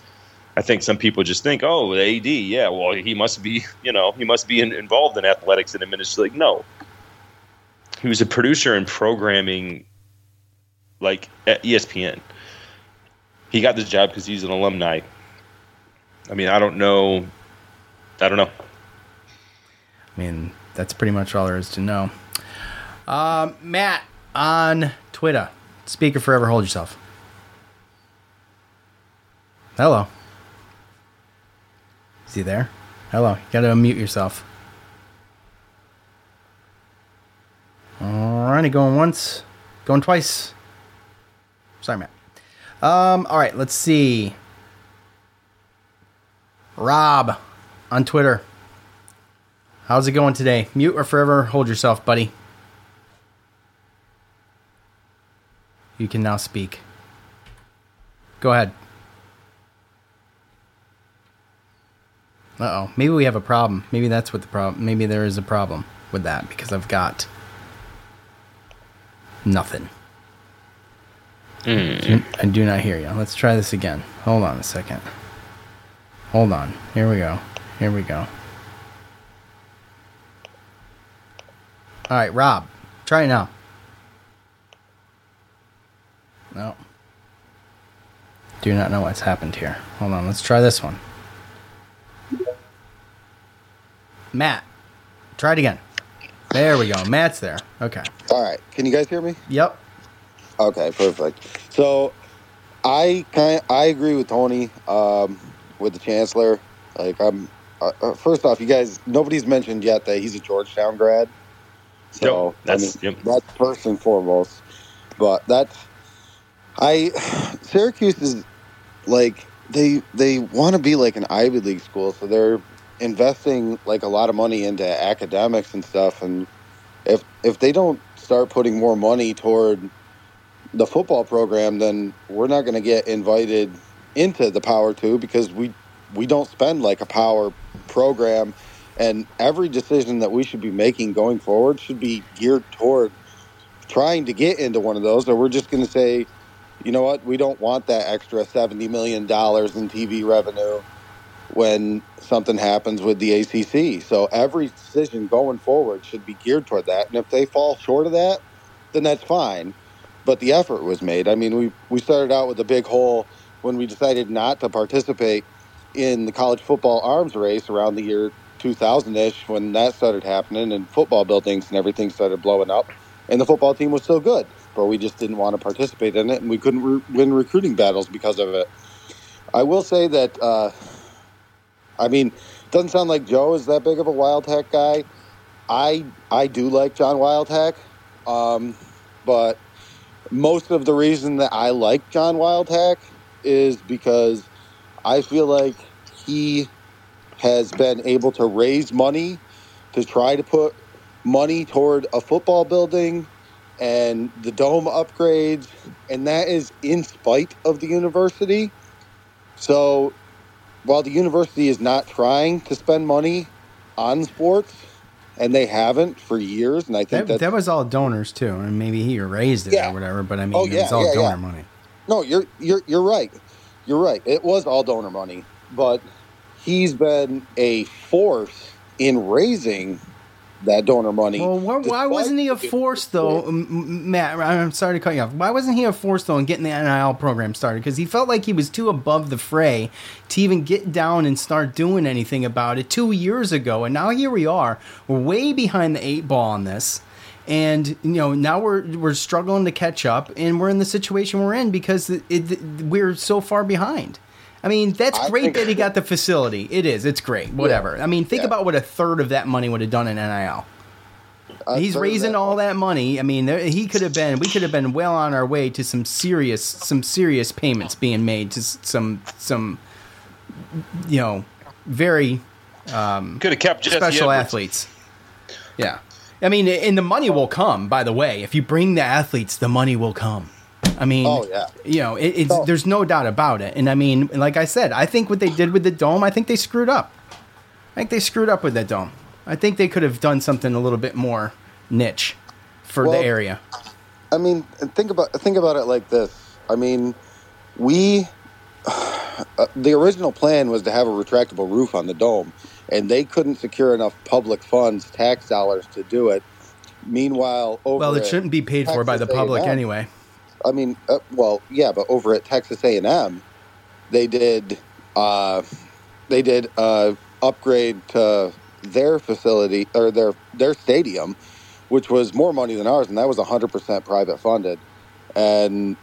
I think some people just think, oh, the A D, yeah, well, he must be, you know, he must be in, involved in athletics and administration. Like, no, he was a producer in programming. Like at E S P N, he got this job because he's an alumni. I mean, I don't know. I don't know. I mean, that's pretty much all there is to know. Uh, Matt on Twitter, speaker forever, hold yourself. Hello. Is he there? Hello. You got to unmute yourself. All righty, going once, going twice. Sorry, Matt. Um, all right, let's see. Rob on Twitter. How's it going today? Mute or forever hold yourself, buddy. You can now speak. Go ahead. Uh-oh. Maybe we have a problem. Maybe that's what the problem. Maybe there is a problem with that, because I've got nothing. Mm. I do not hear you. Let's try this again. Hold on a second. Hold on. Here we go. Here we go. All right, Rob. Try it now. No. Do not know what's happened here. Hold on. Let's try this one. Matt. Try it again. There we go. Matt's there. Okay. All right. Can you guys hear me? Yep. Okay, perfect. So, I kind of, I agree with Tony um, with the chancellor. Like, I'm uh, uh, first off, you guys, nobody's mentioned yet that he's a Georgetown grad. So yep, that's I mean, yep. that's first and foremost. But that's I Syracuse is like they they want to be like an Ivy League school, so they're investing like a lot of money into academics and stuff. And if if they don't start putting more money toward the football program, then we're not going to get invited into the Power Two, because we we don't spend like a power program, and every decision that we should be making going forward should be geared toward trying to get into one of those. Or we're just going to say, you know what, we don't want that extra seventy million dollars in T V revenue when something happens with the A C C. So every decision going forward should be geared toward that, and if they fall short of that, then that's fine. But the effort was made. I mean, we, we started out with a big hole when we decided not to participate in the college football arms race around the year two thousand-ish, when that started happening and football buildings and everything started blowing up. And the football team was still good, but we just didn't want to participate in it, and we couldn't re- win recruiting battles because of it. I will say that, uh, I mean, it doesn't sound like Joe is that big of a Wildhack guy. I, I do like John Wildhack, um, but... most of the reason that I like John Wildhack is because I feel like he has been able to raise money to try to put money toward a football building and the dome upgrades, and that is in spite of the university. So while the university is not trying to spend money on sports, and they haven't for years, and I think that, that was all donors too, and maybe he raised it yeah. or whatever, but I mean, oh, yeah, it's all yeah, donor yeah. money. No, you're you're you're right. You're right. It was all donor money, but he's been a force in raising that donor money. Well, wh- why wasn't he a force, though, Matt? I'm sorry to cut you off. Why wasn't he a force, though, in getting the N I L program started? Because he felt like he was too above the fray to even get down and start doing anything about it two years ago. And now here we are. We're way behind the eight ball on this. And, you know, now we're we're struggling to catch up, and we're in the situation we're in because it, it, we're so far behind. I mean, that's I great that he got the facility. It is. It's great. Whatever. Yeah. I mean, think yeah. about what a third of that money would have done in N I L. A He's raising that all money. that money. I mean, there, he could have been. We could have been well on our way to some serious, some serious payments being made to some, some, you know, very um, could have kept special athletes. Yeah, I mean, and the money will come. By the way, if you bring the athletes, the money will come. I mean, oh, yeah. you know, it, it's, oh. there's no doubt about it. And I mean, like I said, I think what they did with the dome, I think they screwed up. I think they screwed up with that dome. I think they could have done something a little bit more niche for well, the area. I mean, think about think about it like this. I mean, we uh, the original plan was to have a retractable roof on the dome, and they couldn't secure enough public funds, tax dollars to do it. Meanwhile, over well, it shouldn't be paid for by the public A and M, anyway. I mean, uh, well, yeah, but over at Texas A and M, they did uh, they did uh, upgrade to their facility or their their stadium, which was more money than ours, and that was one hundred percent private funded. And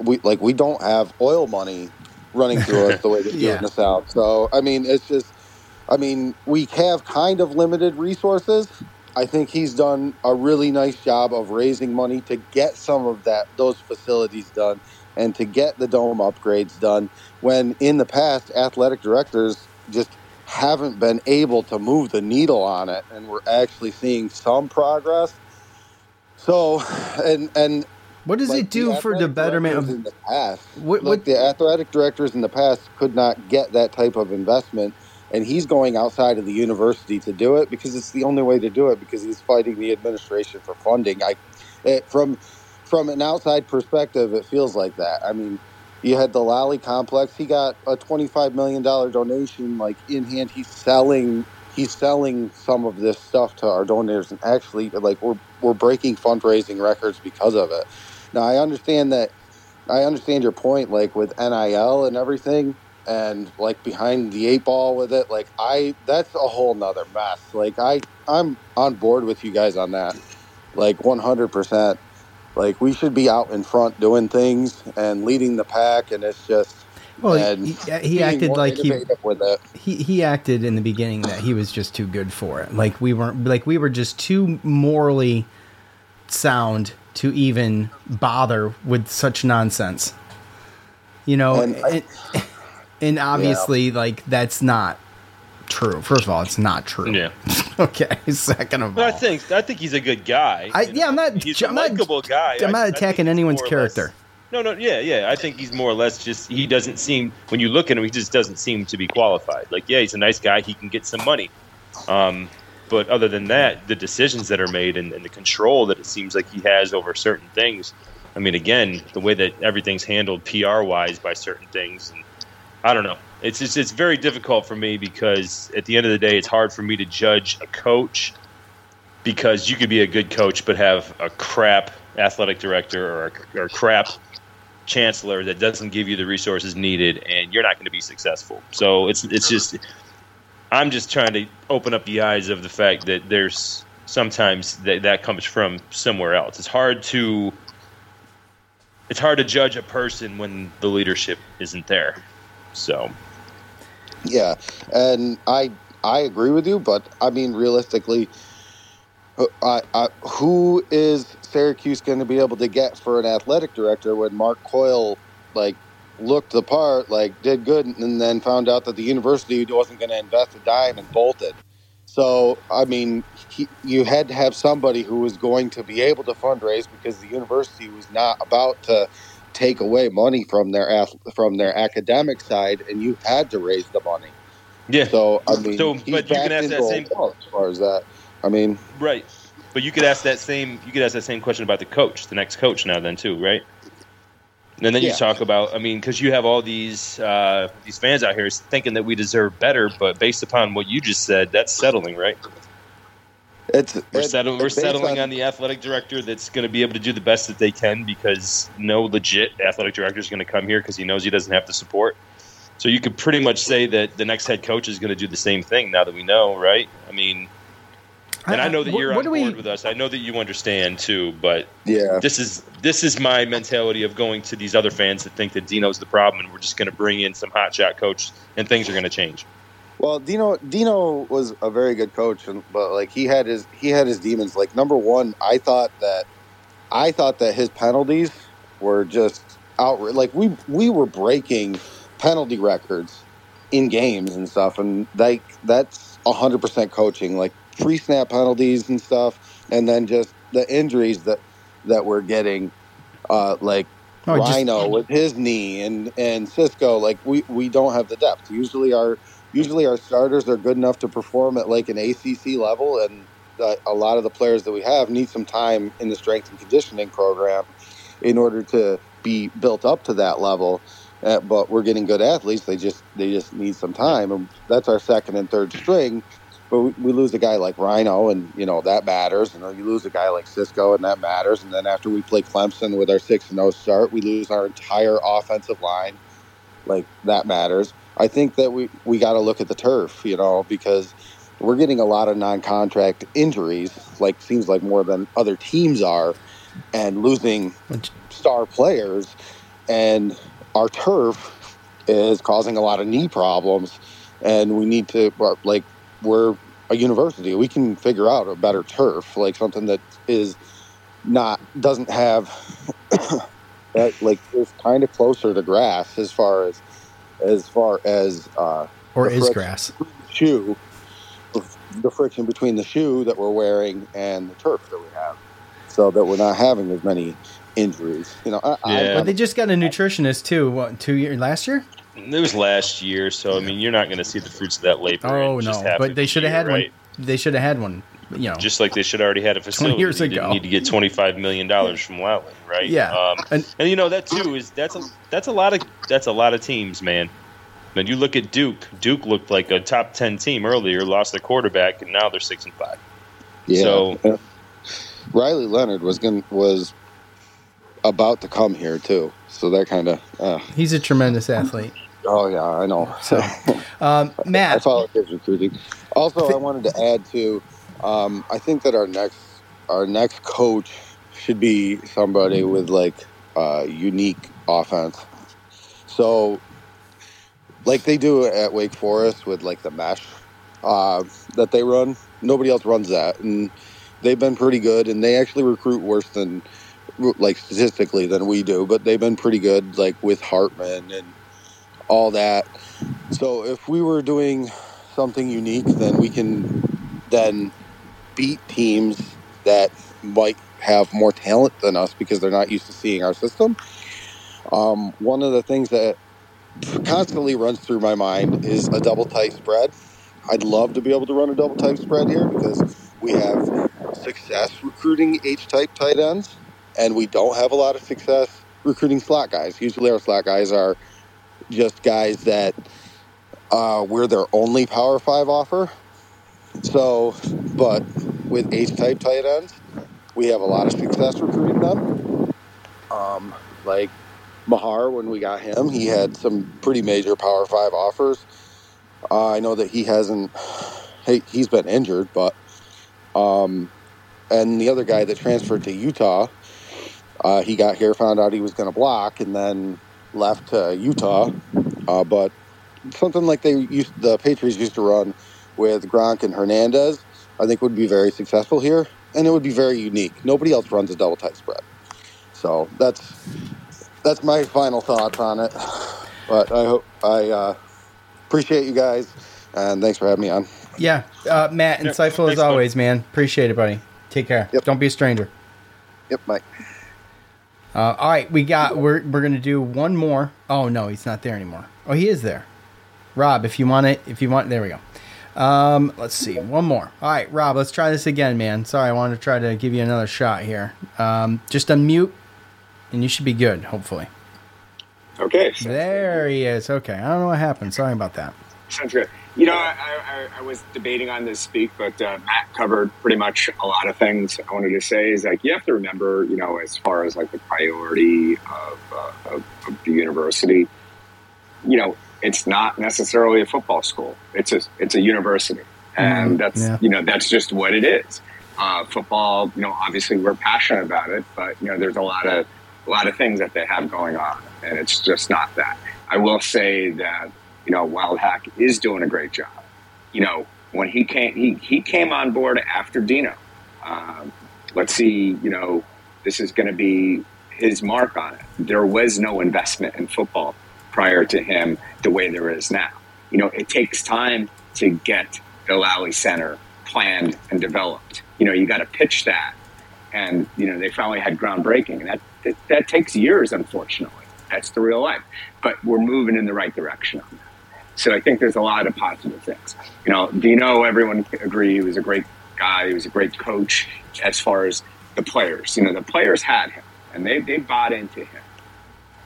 we like we don't have oil money running through us the way they do yeah. in the South. So I mean, it's just, I mean, we have kind of limited resources. I think he's done a really nice job of raising money to get some of that, those facilities done, and to get the dome upgrades done, when in the past athletic directors just haven't been able to move the needle on it, and we're actually seeing some progress. So, and and what does like it do the for the betterment of in the past? What, what? Like the athletic directors in the past could not get that type of investment. And he's going outside of the university to do it because it's the only way to do it, because he's fighting the administration for funding. I, it, from from an outside perspective, it feels like that. I mean, you had the Lally complex. He got a twenty-five million dollars donation, like, in hand. He's selling he's selling some of this stuff to our donors, and actually, like, we're we're breaking fundraising records because of it. Now, I understand that. I understand your point, like, with N I L and everything. And like behind the eight ball with it, like I, that's a whole nother mess. Like I, I'm on board with you guys on that. Like one hundred percent. Like we should be out in front doing things and leading the pack. And it's just, well, and he, he acted like he, he, he acted in the beginning that he was just too good for it. Like we weren't, like we were just too morally sound to even bother with such nonsense, you know? And it, I, And obviously, yeah. like, that's not true. First of all, it's not true. Yeah. Okay. Second of all, I think I think he's a good guy. I, yeah, I'm not. He's I'm a likable guy. I'm not I, attacking I anyone's character. Less, no, no. Yeah, yeah. I think he's more or less just. He doesn't seem. When you look at him, he just doesn't seem to be qualified. Like, yeah, he's a nice guy. He can get some money. Um, but other than that, the decisions that are made and, and the control that it seems like he has over certain things. I mean, again, the way that everything's handled P R-wise by certain things. And, I don't know. It's just, it's very difficult for me because at the end of the day, it's hard for me to judge a coach, because you could be a good coach but have a crap athletic director or a, or a crap chancellor that doesn't give you the resources needed, and you're not going to be successful. So it's it's just I'm just trying to open up the eyes of the fact that there's sometimes that that comes from somewhere else. It's hard to it's hard to judge a person when the leadership isn't there. So, yeah, and I I agree with you, but I mean realistically, I, I, who is Syracuse going to be able to get for an athletic director when Mark Coyle like looked the part, like did good, and then found out that the university wasn't going to invest a dime and bolted. So, I mean, he, you had to have somebody who was going to be able to fundraise because the university was not about to take away money from their from their academic side, and you had to raise the money. Yeah. So, I mean, so, but you can ask that same well, as far as that. I mean, right. But you could ask that same you could ask that same question about the coach, the next coach now then too, right? And then yeah. you talk about, I mean, because you have all these uh, these fans out here thinking that we deserve better, but based upon what you just said, that's settling, right? It's we're, it's, settle, it's we're settling on, on the athletic director that's going to be able to do the best that they can because no legit athletic director is going to come here because he knows he doesn't have the support. So you could pretty much say that the next head coach is going to do the same thing now that we know, right? I mean, and I, I know that you're on board we, with us. I know that you understand too, but yeah. this is this is my mentality of going to these other fans that think that Dino's the problem, and we're just going to bring in some hotshot coach, and things are going to change. Well, Dino Dino was a very good coach, and, but like he had his he had his demons. Like number one, I thought that I thought that his penalties were just outright. Like we we were breaking penalty records in games and stuff, and like that's one hundred percent coaching. Like. Pre-snap penalties and stuff, and then just the injuries that, that we're getting, uh, like oh, Rhino just, with his knee and, and Cisco, like we, we don't have the depth. Usually our usually our starters are good enough to perform at like an A C C level, and uh, a lot of the players that we have need some time in the strength and conditioning program in order to be built up to that level. Uh, but we're getting good athletes; they just they just need some time, and that's our second and third string. But we lose a guy like Rhino, and, you know, that matters. And then you lose a guy like Cisco, and that matters. And then after we play Clemson with our six and oh start, we lose our entire offensive line. Like, that matters. I think that we, we got to look at the turf, you know, because we're getting a lot of non-contract injuries, like seems like more than other teams are, and losing star players. And our turf is causing a lot of knee problems, and we need to, like, we're a university. We can figure out a better turf, like something that is not doesn't have that, like it's kind of closer to grass as far as as far as uh, or is grass shoe the friction between the shoe that we're wearing and the turf that we have, so that we're not having as many injuries. You know, I, yeah. I, but they just got a nutritionist too. What, two years last year? It was last year, so I mean, you're not going to see the fruits of that labor. Oh no! But they should have had right? one. They should have had one. You know, just like they should have already had a facility twenty years they ago. Didn't need to get twenty-five million dollars from Wildhack, right? Yeah, um, and, and you know that too is that's a that's a lot of that's a lot of teams, man. When you look at Duke, Duke looked like a top ten team earlier, lost their quarterback, and now they're six and five. Yeah. So Riley Leonard was going was about to come here too, so that kind of uh, he's a tremendous athlete. Oh, yeah, I know. So, um, Matt. I follow kids recruiting. Also, I wanted to add, too, um, I think that our next our next coach should be somebody with, like, uh, unique offense. So, like they do at Wake Forest with, like, the mesh uh, that they run. Nobody else runs that. And they've been pretty good, and they actually recruit worse than, like, statistically than we do. But they've been pretty good, like, with Hartman and all that. So if we were doing something unique, then we can then beat teams that might have more talent than us because they're not used to seeing our system. Um, one of the things that constantly runs through my mind is a double tight spread. I'd love to be able to run a double tight spread here because we have success recruiting H-type tight ends, and we don't have a lot of success recruiting slot guys. Usually our slot guys are just guys that uh, we're their only Power Five offer. So, but with H-type tight ends, we have a lot of success recruiting them. Um, like Mahar, when we got him, he had some pretty major Power Five offers. Uh, I know that he hasn't. He, he's been injured, but um, and the other guy that transferred to Utah, uh, he got here, found out he was going to block, and then left to Utah, uh, but something like they used, the Patriots used to run with Gronk and Hernandez, I think would be very successful here, and it would be very unique. Nobody else runs a double tight spread, so that's that's my final thoughts on it. But I hope I uh, appreciate you guys, and thanks for having me on. Yeah, uh, Matt, insightful yeah, as always, buddy. Man. Appreciate it, buddy. Take care. Yep. Don't be a stranger. Yep, Mike. Uh, all right, we got. We're we're gonna do one more. Oh no, he's not there anymore. Oh, he is there. Rob, if you want it, if you want, there we go. Um, let's see, one more. All right, Rob, let's try this again, man. Sorry, I wanted to try to give you another shot here. Um, just unmute, and you should be good, hopefully. Okay. There he is. Okay, I don't know what happened. Sorry about that. Sounds good. You know, I, I, I was debating on this speak, but uh, Matt covered pretty much a lot of things I wanted to say. Is like you have to remember, you know, as far as like the priority of, uh, of, of the university, you know, it's not necessarily a football school. It's a it's a university, and that's yeah. you know that's just what it is. Uh, football, you know, obviously we're passionate about it, but you know there's a lot of a lot of things that they have going on, and it's just not that. I will say that. You know, Wildhack is doing a great job. You know, when he came, he, he came on board after Dino. Um, let's see, you know, this is going to be his mark on it. There was no investment in football prior to him the way there is now. You know, it takes time to get the Lowry Center planned and developed. You know, you got to pitch that. And, you know, they finally had groundbreaking. And that, that, that takes years, unfortunately. That's the real life. But we're moving in the right direction on that. So I think there's a lot of positive things. You know, Dino, everyone agree, he was a great guy. He was a great coach as far as the players. You know, the players had him, and they, they bought into him.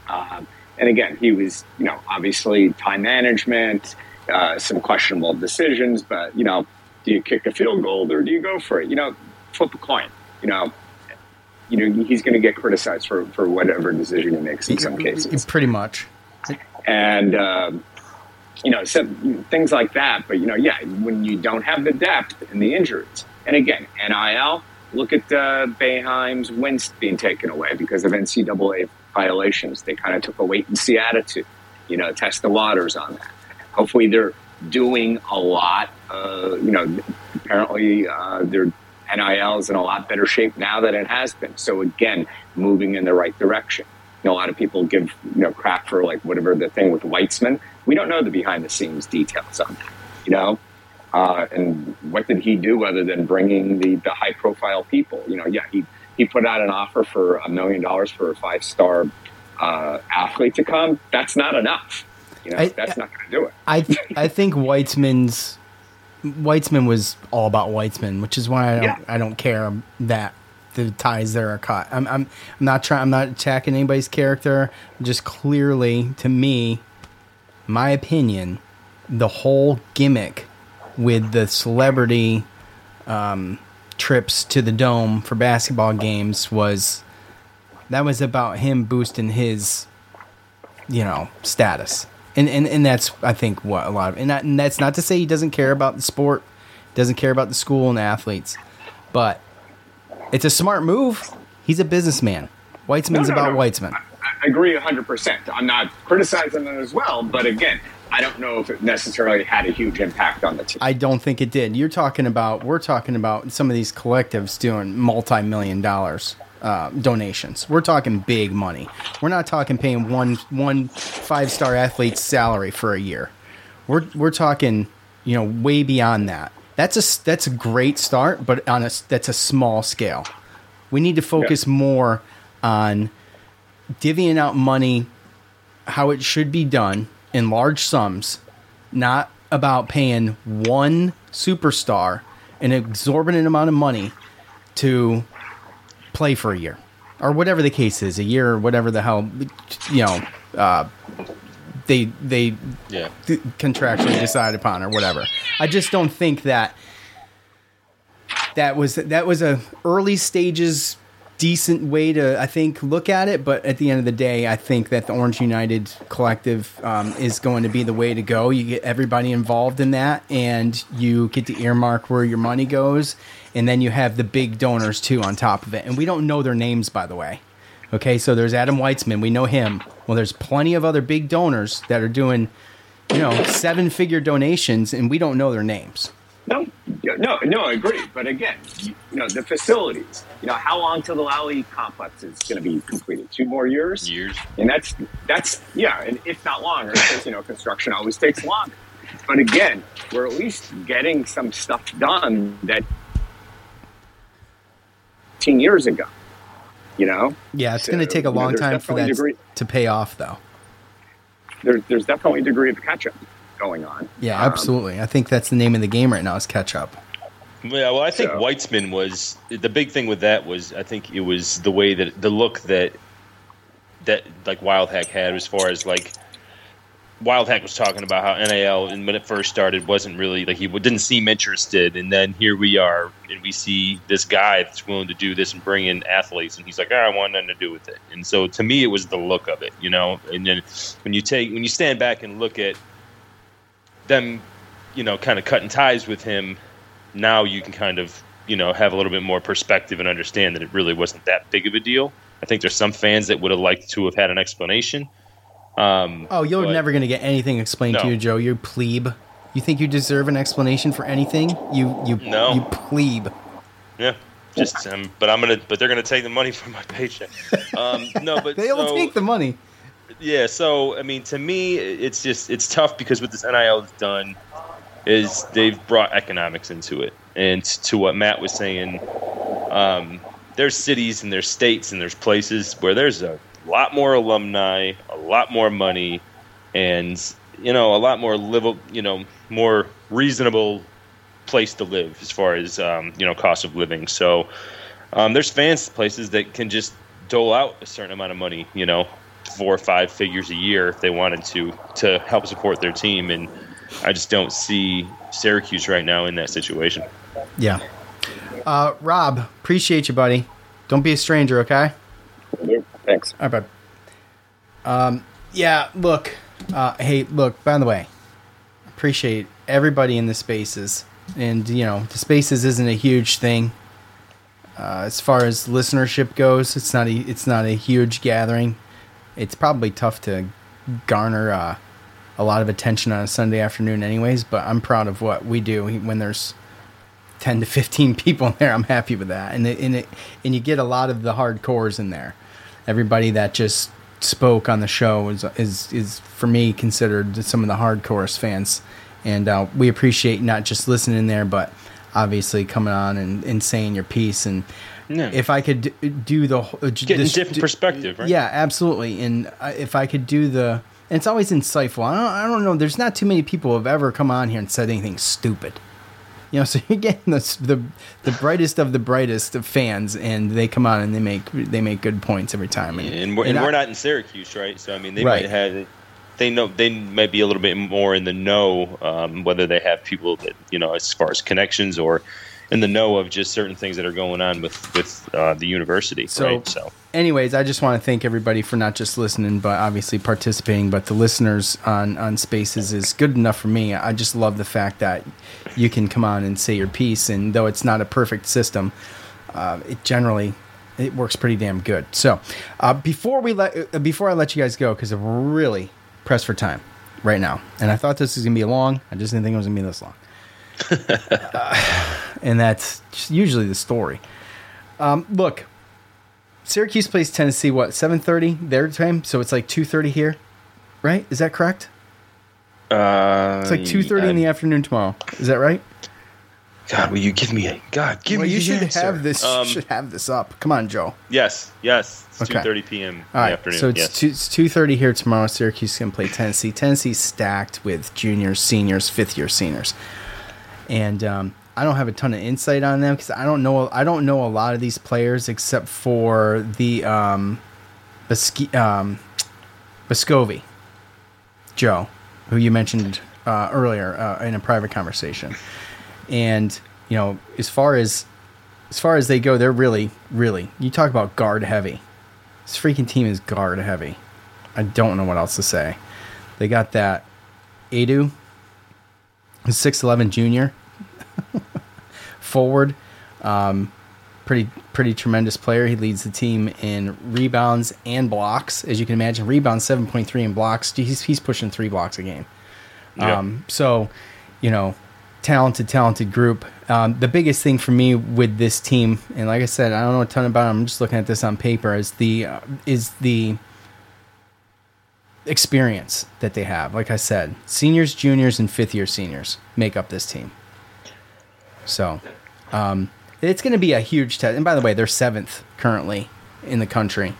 Um, and, again, he was, you know, obviously time management, uh, some questionable decisions. But, you know, do you kick a field goal or do you go for it? You know, flip a coin, you know. You know, he's going to get criticized for, for whatever decision he makes in some cases. Pretty much. And... Um, You know, so things like that. But, you know, yeah, when you don't have the depth and the injuries. And, again, N I L, look at uh, Boeheim's wins being taken away because of N C double A violations. They kind of took a wait-and-see attitude, you know, test the waters on that. Hopefully they're doing a lot. Uh, you know, apparently uh, their N I L is in a lot better shape now than it has been. So, again, moving in the right direction. You know, a lot of people give, you know, crap for, like, whatever the thing with Weitzman. We don't know the behind-the-scenes details on that, you know? Uh, and what did he do other than bringing the, the high-profile people? You know, yeah, he, he put out an offer for a million dollars for a five-star uh, athlete to come. That's not enough. You know, I, that's not going to do it. I th- I think Weitzman's Weitzman was all about Weitzman, which is why I don't, yeah. I don't care that the ties there are cut. I'm I'm, I'm not trying. I'm not attacking anybody's character. Just clearly, to me, my opinion, the whole gimmick with the celebrity um, trips to the Dome for basketball games was that was about him boosting his, you know, status, and and, and that's I think what a lot of and, that, and that's not to say he doesn't care about the sport, doesn't care about the school and the athletes, but it's a smart move. He's a businessman. Weitzman's no, no, about no. Weitzman. I agree one hundred percent. I'm not criticizing them as well, but again, I don't know if it necessarily had a huge impact on the team. I don't think it did. You're talking about, we're talking about some of these collectives doing multi-million dollars uh, donations. We're talking big money. We're not talking paying one one five-star athlete's salary for a year. We're we're talking, you know, way beyond that. That's a that's a great start, but on a that's a small scale. We need to focus yeah. more on divvying out money how it should be done in large sums, not about paying one superstar an exorbitant amount of money to play for a year or whatever the case is, a year or whatever the hell, you know, uh, they they yeah. th- contractually decide upon or whatever. I just don't think that that was that was a early stages decent way to, I think, look at it. But at the end of the day, I think that the Orange United Collective um, is going to be the way to go. You get everybody involved in that, and you get to earmark where your money goes. And then you have the big donors, too, on top of it. And we don't know their names, by the way. Okay, so there's Adam Weitzman. We know him. Well, there's plenty of other big donors that are doing, you know, seven-figure donations, and we don't know their names. No, No, no, I agree. But again, you know, the facilities, you know, how long till the Lally complex is going to be completed? Two more years? Years. And that's, that's yeah, and if not longer, because, you know, construction always takes longer. But again, we're at least getting some stuff done that ten years ago, you know? Yeah, it's so, going to take a long you know, time for that degree, to pay off, though. There, there's definitely a degree of catch-up going on. Yeah, absolutely. Um, I think that's the name of the game right now is catch-up. Yeah, well, I think so. Weitzman was – the big thing with that was I think it was the way that – the look that, that like, Wildhack had as far as, like – Wildhack was talking about how N I L, and when it first started, wasn't really like he didn't seem interested. And then here we are, and we see this guy that's willing to do this and bring in athletes, and he's like, oh, I want nothing to do with it. And so to me, it was the look of it, you know. And then when you take when you stand back and look at them, you know, kind of cutting ties with him, now you can kind of you know have a little bit more perspective and understand that it really wasn't that big of a deal. I think there's some fans that would have liked to have had an explanation. Um, oh, you're but, never going to get anything explained no. to you, Joe. You plebe. You think you deserve an explanation for anything? You you no. you plebe. Yeah, just um, but I'm gonna but they're gonna take the money from my paycheck. Um, no, but they will so, take the money. Yeah, so I mean, to me, it's just it's tough because what this N I L has done is they've brought economics into it, and to what Matt was saying, um, there's cities and there's states and there's places where there's a A lot more alumni, a lot more money, and you know a lot more live, you know, more reasonable place to live as far as um, you know cost of living. So um, there's fans places that can just dole out a certain amount of money, you know, four or five figures a year if they wanted to to help support their team. And I just don't see Syracuse right now in that situation. Yeah, uh, Rob, appreciate you, buddy. Don't be a stranger, okay? Thanks. All right, bud. Um, yeah, look. Uh, hey, look, by the way, appreciate everybody in the spaces. And, you know, the spaces isn't a huge thing. Uh, as far as listenership goes, it's not a, it's not a huge gathering. It's probably tough to garner uh, a lot of attention on a Sunday afternoon anyways, but I'm proud of what we do when there's ten to fifteen people in there. I'm happy with that. And, it, and, it, and you get a lot of the hardcores in there. Everybody that just spoke on the show is is, is for me considered some of the hardcore fans, and uh, we appreciate not just listening there, but obviously coming on and, and saying your piece. And yeah. if I could do the uh, getting this, different perspective, right? Yeah, absolutely. And I, if I could do the, and it's always insightful. I don't, I don't know. There's not too many people who have ever come on here and said anything stupid. You know, so you're getting the, the the brightest of the brightest of fans, and they come on and they make they make good points every time. And, yeah, and, we're, and, and we're I, not in Syracuse, right? So I mean, they right. might have they know they might be a little bit more in the know, um, whether they have people that you know as far as connections or in the know of just certain things that are going on with with uh, the university. So, right? So, anyways, I just want to thank everybody for not just listening, but obviously participating. But the listeners on on Spaces is good enough for me. I just love the fact that you can come on and say your piece, and though it's not a perfect system, uh, it generally it works pretty damn good. So, uh, before we let uh, before I let you guys go, because I'm really pressed for time right now, and I thought this was gonna be long. I just didn't think it was gonna be this long, uh, and that's usually the story. Um, look, Syracuse plays Tennessee what seven thirty their time, so it's like two thirty here, right? Is that correct? Uh, it's like two thirty in the afternoon tomorrow. Is that right? God, will you give me a God? Give well, me. You should answer. have this. Um, should have this up. Come on, Joe. Yes, yes. It's okay. two thirty p m. in right. the afternoon. So it's yes. two it's two thirty here tomorrow. Syracuse can play Tennessee. Tennessee's stacked with juniors, seniors, fifth year seniors, and um, I don't have a ton of insight on them because I don't know. I don't know a lot of these players except for the um, Basque, um, Bascovi, Joe. Who you mentioned uh, earlier uh, in a private conversation, and you know, as far as as far as they go, they're really, really. You talk about guard heavy. This freaking team is guard heavy. I don't know what else to say. They got that Adu, six eleven junior forward, um, pretty pretty tremendous player. He leads the team in rebounds and blocks, as you can imagine. Rebounds seven point three and blocks. He's he's pushing three blocks a game. Yep. Um, so, you know, talented, talented group. Um, the biggest thing for me with this team, and like I said, I don't know a ton about them, I'm just looking at this on paper, is the uh, is the experience that they have. Like I said, seniors, juniors, and fifth-year seniors make up this team. So um, it's going to be a huge test. And by the way, they're seventh currently in the country.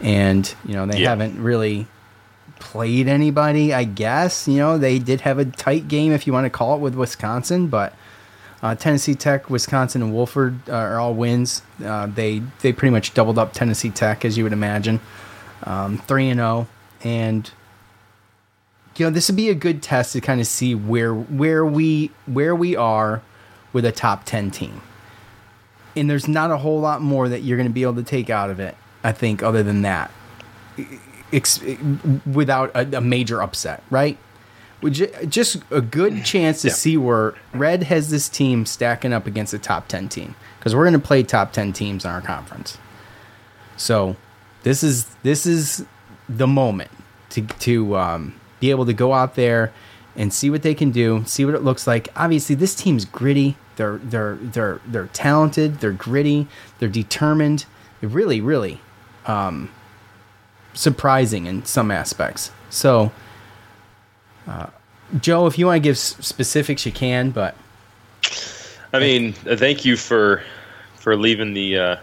And, you know, they yeah. haven't really played anybody, I guess. You know, they did have a tight game, if you want to call it, with Wisconsin, but uh, Tennessee Tech, Wisconsin, and Wolford uh, are all wins. Uh, they they pretty much doubled up Tennessee Tech, as you would imagine, um, three and oh. And, you know, this would be a good test to kind of see where where we where we are with a top ten team. And there's not a whole lot more that you're going to be able to take out of it, I think, other than that, Ex- without a, a major upset, right? Would you, just a good chance to yeah. see where Red has this team stacking up against a top ten team, because we're going to play top ten teams in our conference. So this is this is the moment to to um, be able to go out there and see what they can do, see what it looks like. Obviously, this team's gritty. They're they're they're they're talented. They're gritty. They're determined. They're really, really um, surprising in some aspects. So, uh, Joe, if you want to give s- specifics, you can. But I mean, thank you for for leaving the uh,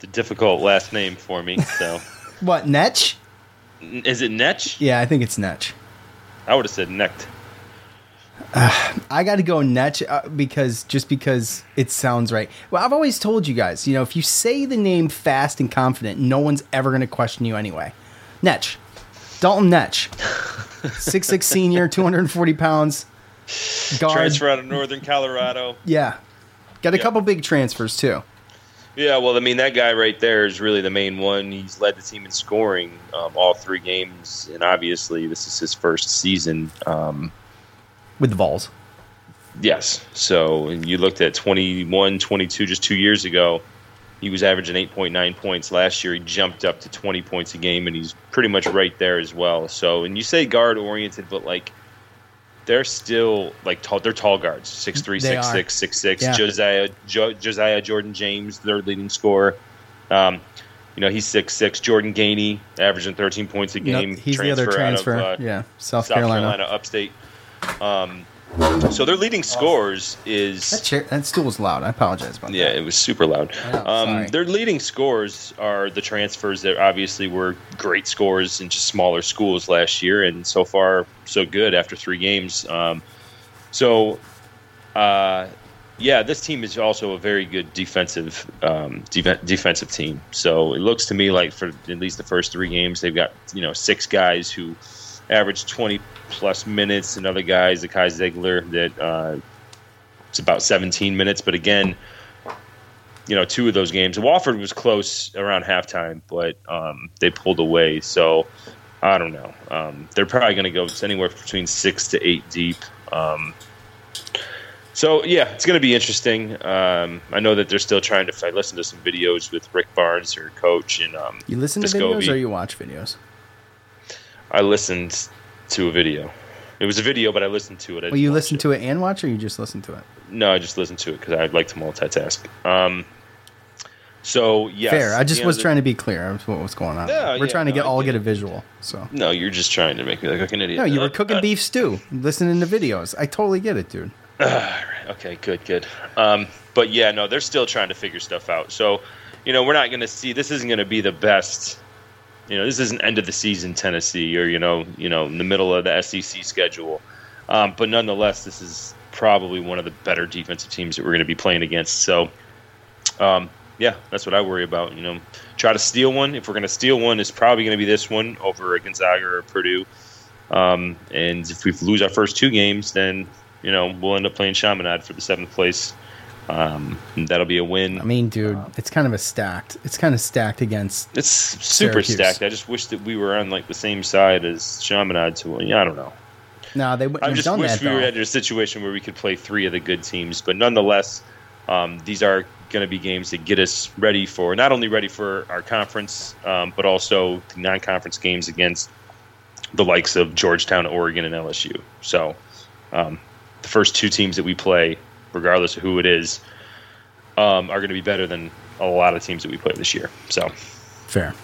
the difficult last name for me. So, what, Netsch? Is it Netsch? Yeah, I think it's Netsch. I would have said Necht. Uh, I got to go Netsch uh, because just because it sounds right. Well, I've always told you guys, you know, if you say the name fast and confident, no one's ever going to question you anyway. Netsch, Dalton Netsch, six foot six senior, two hundred forty pounds, guard. Transfer out of Northern Colorado. Yeah, got a yep. couple big transfers too. Yeah, well, I mean, that guy right there is really the main one. He's led the team in scoring um, all three games, and obviously this is his first season. Um, With the Vols. Yes. So you looked at twenty-one, twenty-two just two years ago. He was averaging eight point nine points. Last year he jumped up to twenty points a game, and he's pretty much right there as well. So, and you say guard-oriented, but, like, they're still, like, tall. They're tall guards, six three, six six, six six. Yeah. Josiah, jo- Josiah Jordan James, their leading scorer. Um, you know, he's six six. Jordan Gainey, averaging thirteen points a game. Nope, he's transfer the other transfer. Out of, uh, yeah, South, South Carolina. Carolina Upstate. Um, so their leading scorers is that, chair, that stool was loud. I apologize about yeah, that. Yeah, it was super loud. Oh, um, their leading scorers are the transfers that obviously were great scorers in just smaller schools last year, and so far so good after three games. Um, so, uh, yeah, this team is also a very good defensive um, de- defensive team. So it looks to me like for at least the first three games, they've got, you know, six guys who average twenty plus minutes, and other guys, the Kai Ziegler, that uh, it's about seventeen minutes. But again, you know, two of those games, Wofford was close around halftime, but um, they pulled away. So I don't know. Um, they're probably going to go anywhere between six to eight deep. Um, so yeah, it's going to be interesting. Um, I know that they're still trying to. I listened to some videos with Rick Barnes, their coach, and um, you listen to Vescovi. Videos or you watch videos. I listened to a video. It was a video, but I listened to it. I well, you listened it. to it and watch, or you just listened to it? No, I just listened to it because I'd like to multitask. Um, so, yes. Fair. I just was trying to be clear of what was going on. No, we're yeah, trying to no, get I all did. get a visual. So no, you're just trying to make me look like an idiot. No, you were cooking uh, beef stew, listening to videos. I totally get it, dude. Uh, okay, good, good. Um, but, yeah, no, they're still trying to figure stuff out. So, you know, we're not going to see – this isn't going to be the best – you know, this isn't end of the season Tennessee, or you know, you know, in the middle of the S E C schedule. Um, but nonetheless, this is probably one of the better defensive teams that we're going to be playing against. So, um, yeah, that's what I worry about. You know, try to steal one. If we're going to steal one, it's probably going to be this one over Gonzaga or Purdue. Um, and if we lose our first two games, then you know we'll end up playing Chaminade for the seventh place. Um, that'll be a win. I mean, dude, um, it's kind of a stacked. It's kind of stacked against. It's super Syracuse. Stacked. I just wish that we were on like the same side as Chaminade. To yeah, I don't know. No, they wouldn't. I have just done wish that, we though. were in a situation where we could play three of the good teams. But nonetheless, um, these are going to be games that get us ready for not only ready for our conference, um, but also the non-conference games against the likes of Georgetown, Oregon, and L S U. So. Um, the first two teams that we play, regardless of who it is, um, are going to be better than a lot of teams that we play this year. So fair.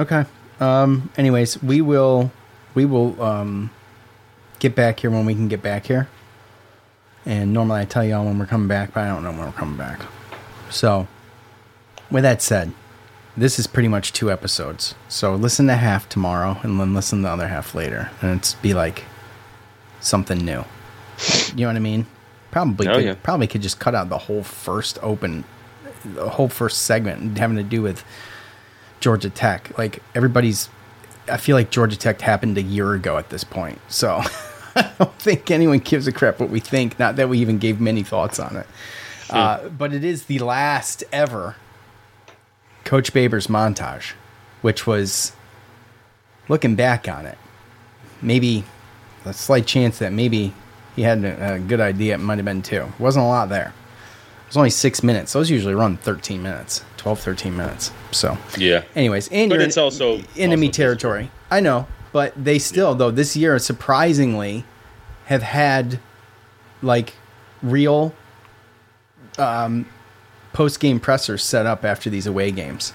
Okay. Um, anyways, we will we will um, get back here when we can get back here. And normally I tell y'all when we're coming back, but I don't know when we're coming back. So with that said, this is pretty much two episodes. So listen to half tomorrow and then listen to the other half later. And it's be like something new. You know what I mean? Probably oh, could, yeah. probably could just cut out the whole first open, the whole first segment having to do with Georgia Tech. Like everybody's, I feel like Georgia Tech happened a year ago at this point. So I don't think anyone gives a crap what we think. Not that we even gave many thoughts on it. Hmm. Uh, but it is the last ever Coach Babers montage, which was, looking back on it, maybe a slight chance that maybe he had a, a good idea. It might have been two. Wasn't a lot there. It was only six minminutes. Those usually run thirteen minutes, twelve, thirteen minutes. So yeah. Anyways, and but you're it's in, also enemy also territory. I know. But they still, yeah. though, this year, surprisingly, have had, like, real um, post-game pressers set up after these away games.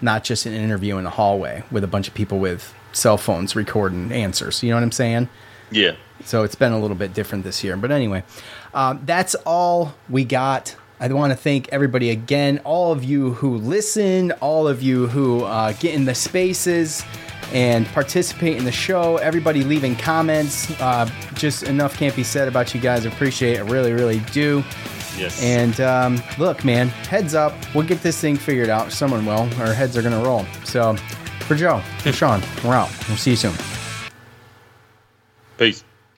Not just an interview in a hallway with a bunch of people with cell phones recording answers. You know what I'm saying? Yeah. So it's been a little bit different this year. But anyway, um, that's all we got. I want to thank everybody again, all of you who listen, all of you who uh, get in the spaces and participate in the show, everybody leaving comments. Uh, just enough can't be said about you guys. I appreciate it. I really, really do. Yes. And um, look, man, heads up. We'll get this thing figured out. Someone will. Our heads are going to roll. So for Joe, for Sean, we're out. We'll see you soon. Peace.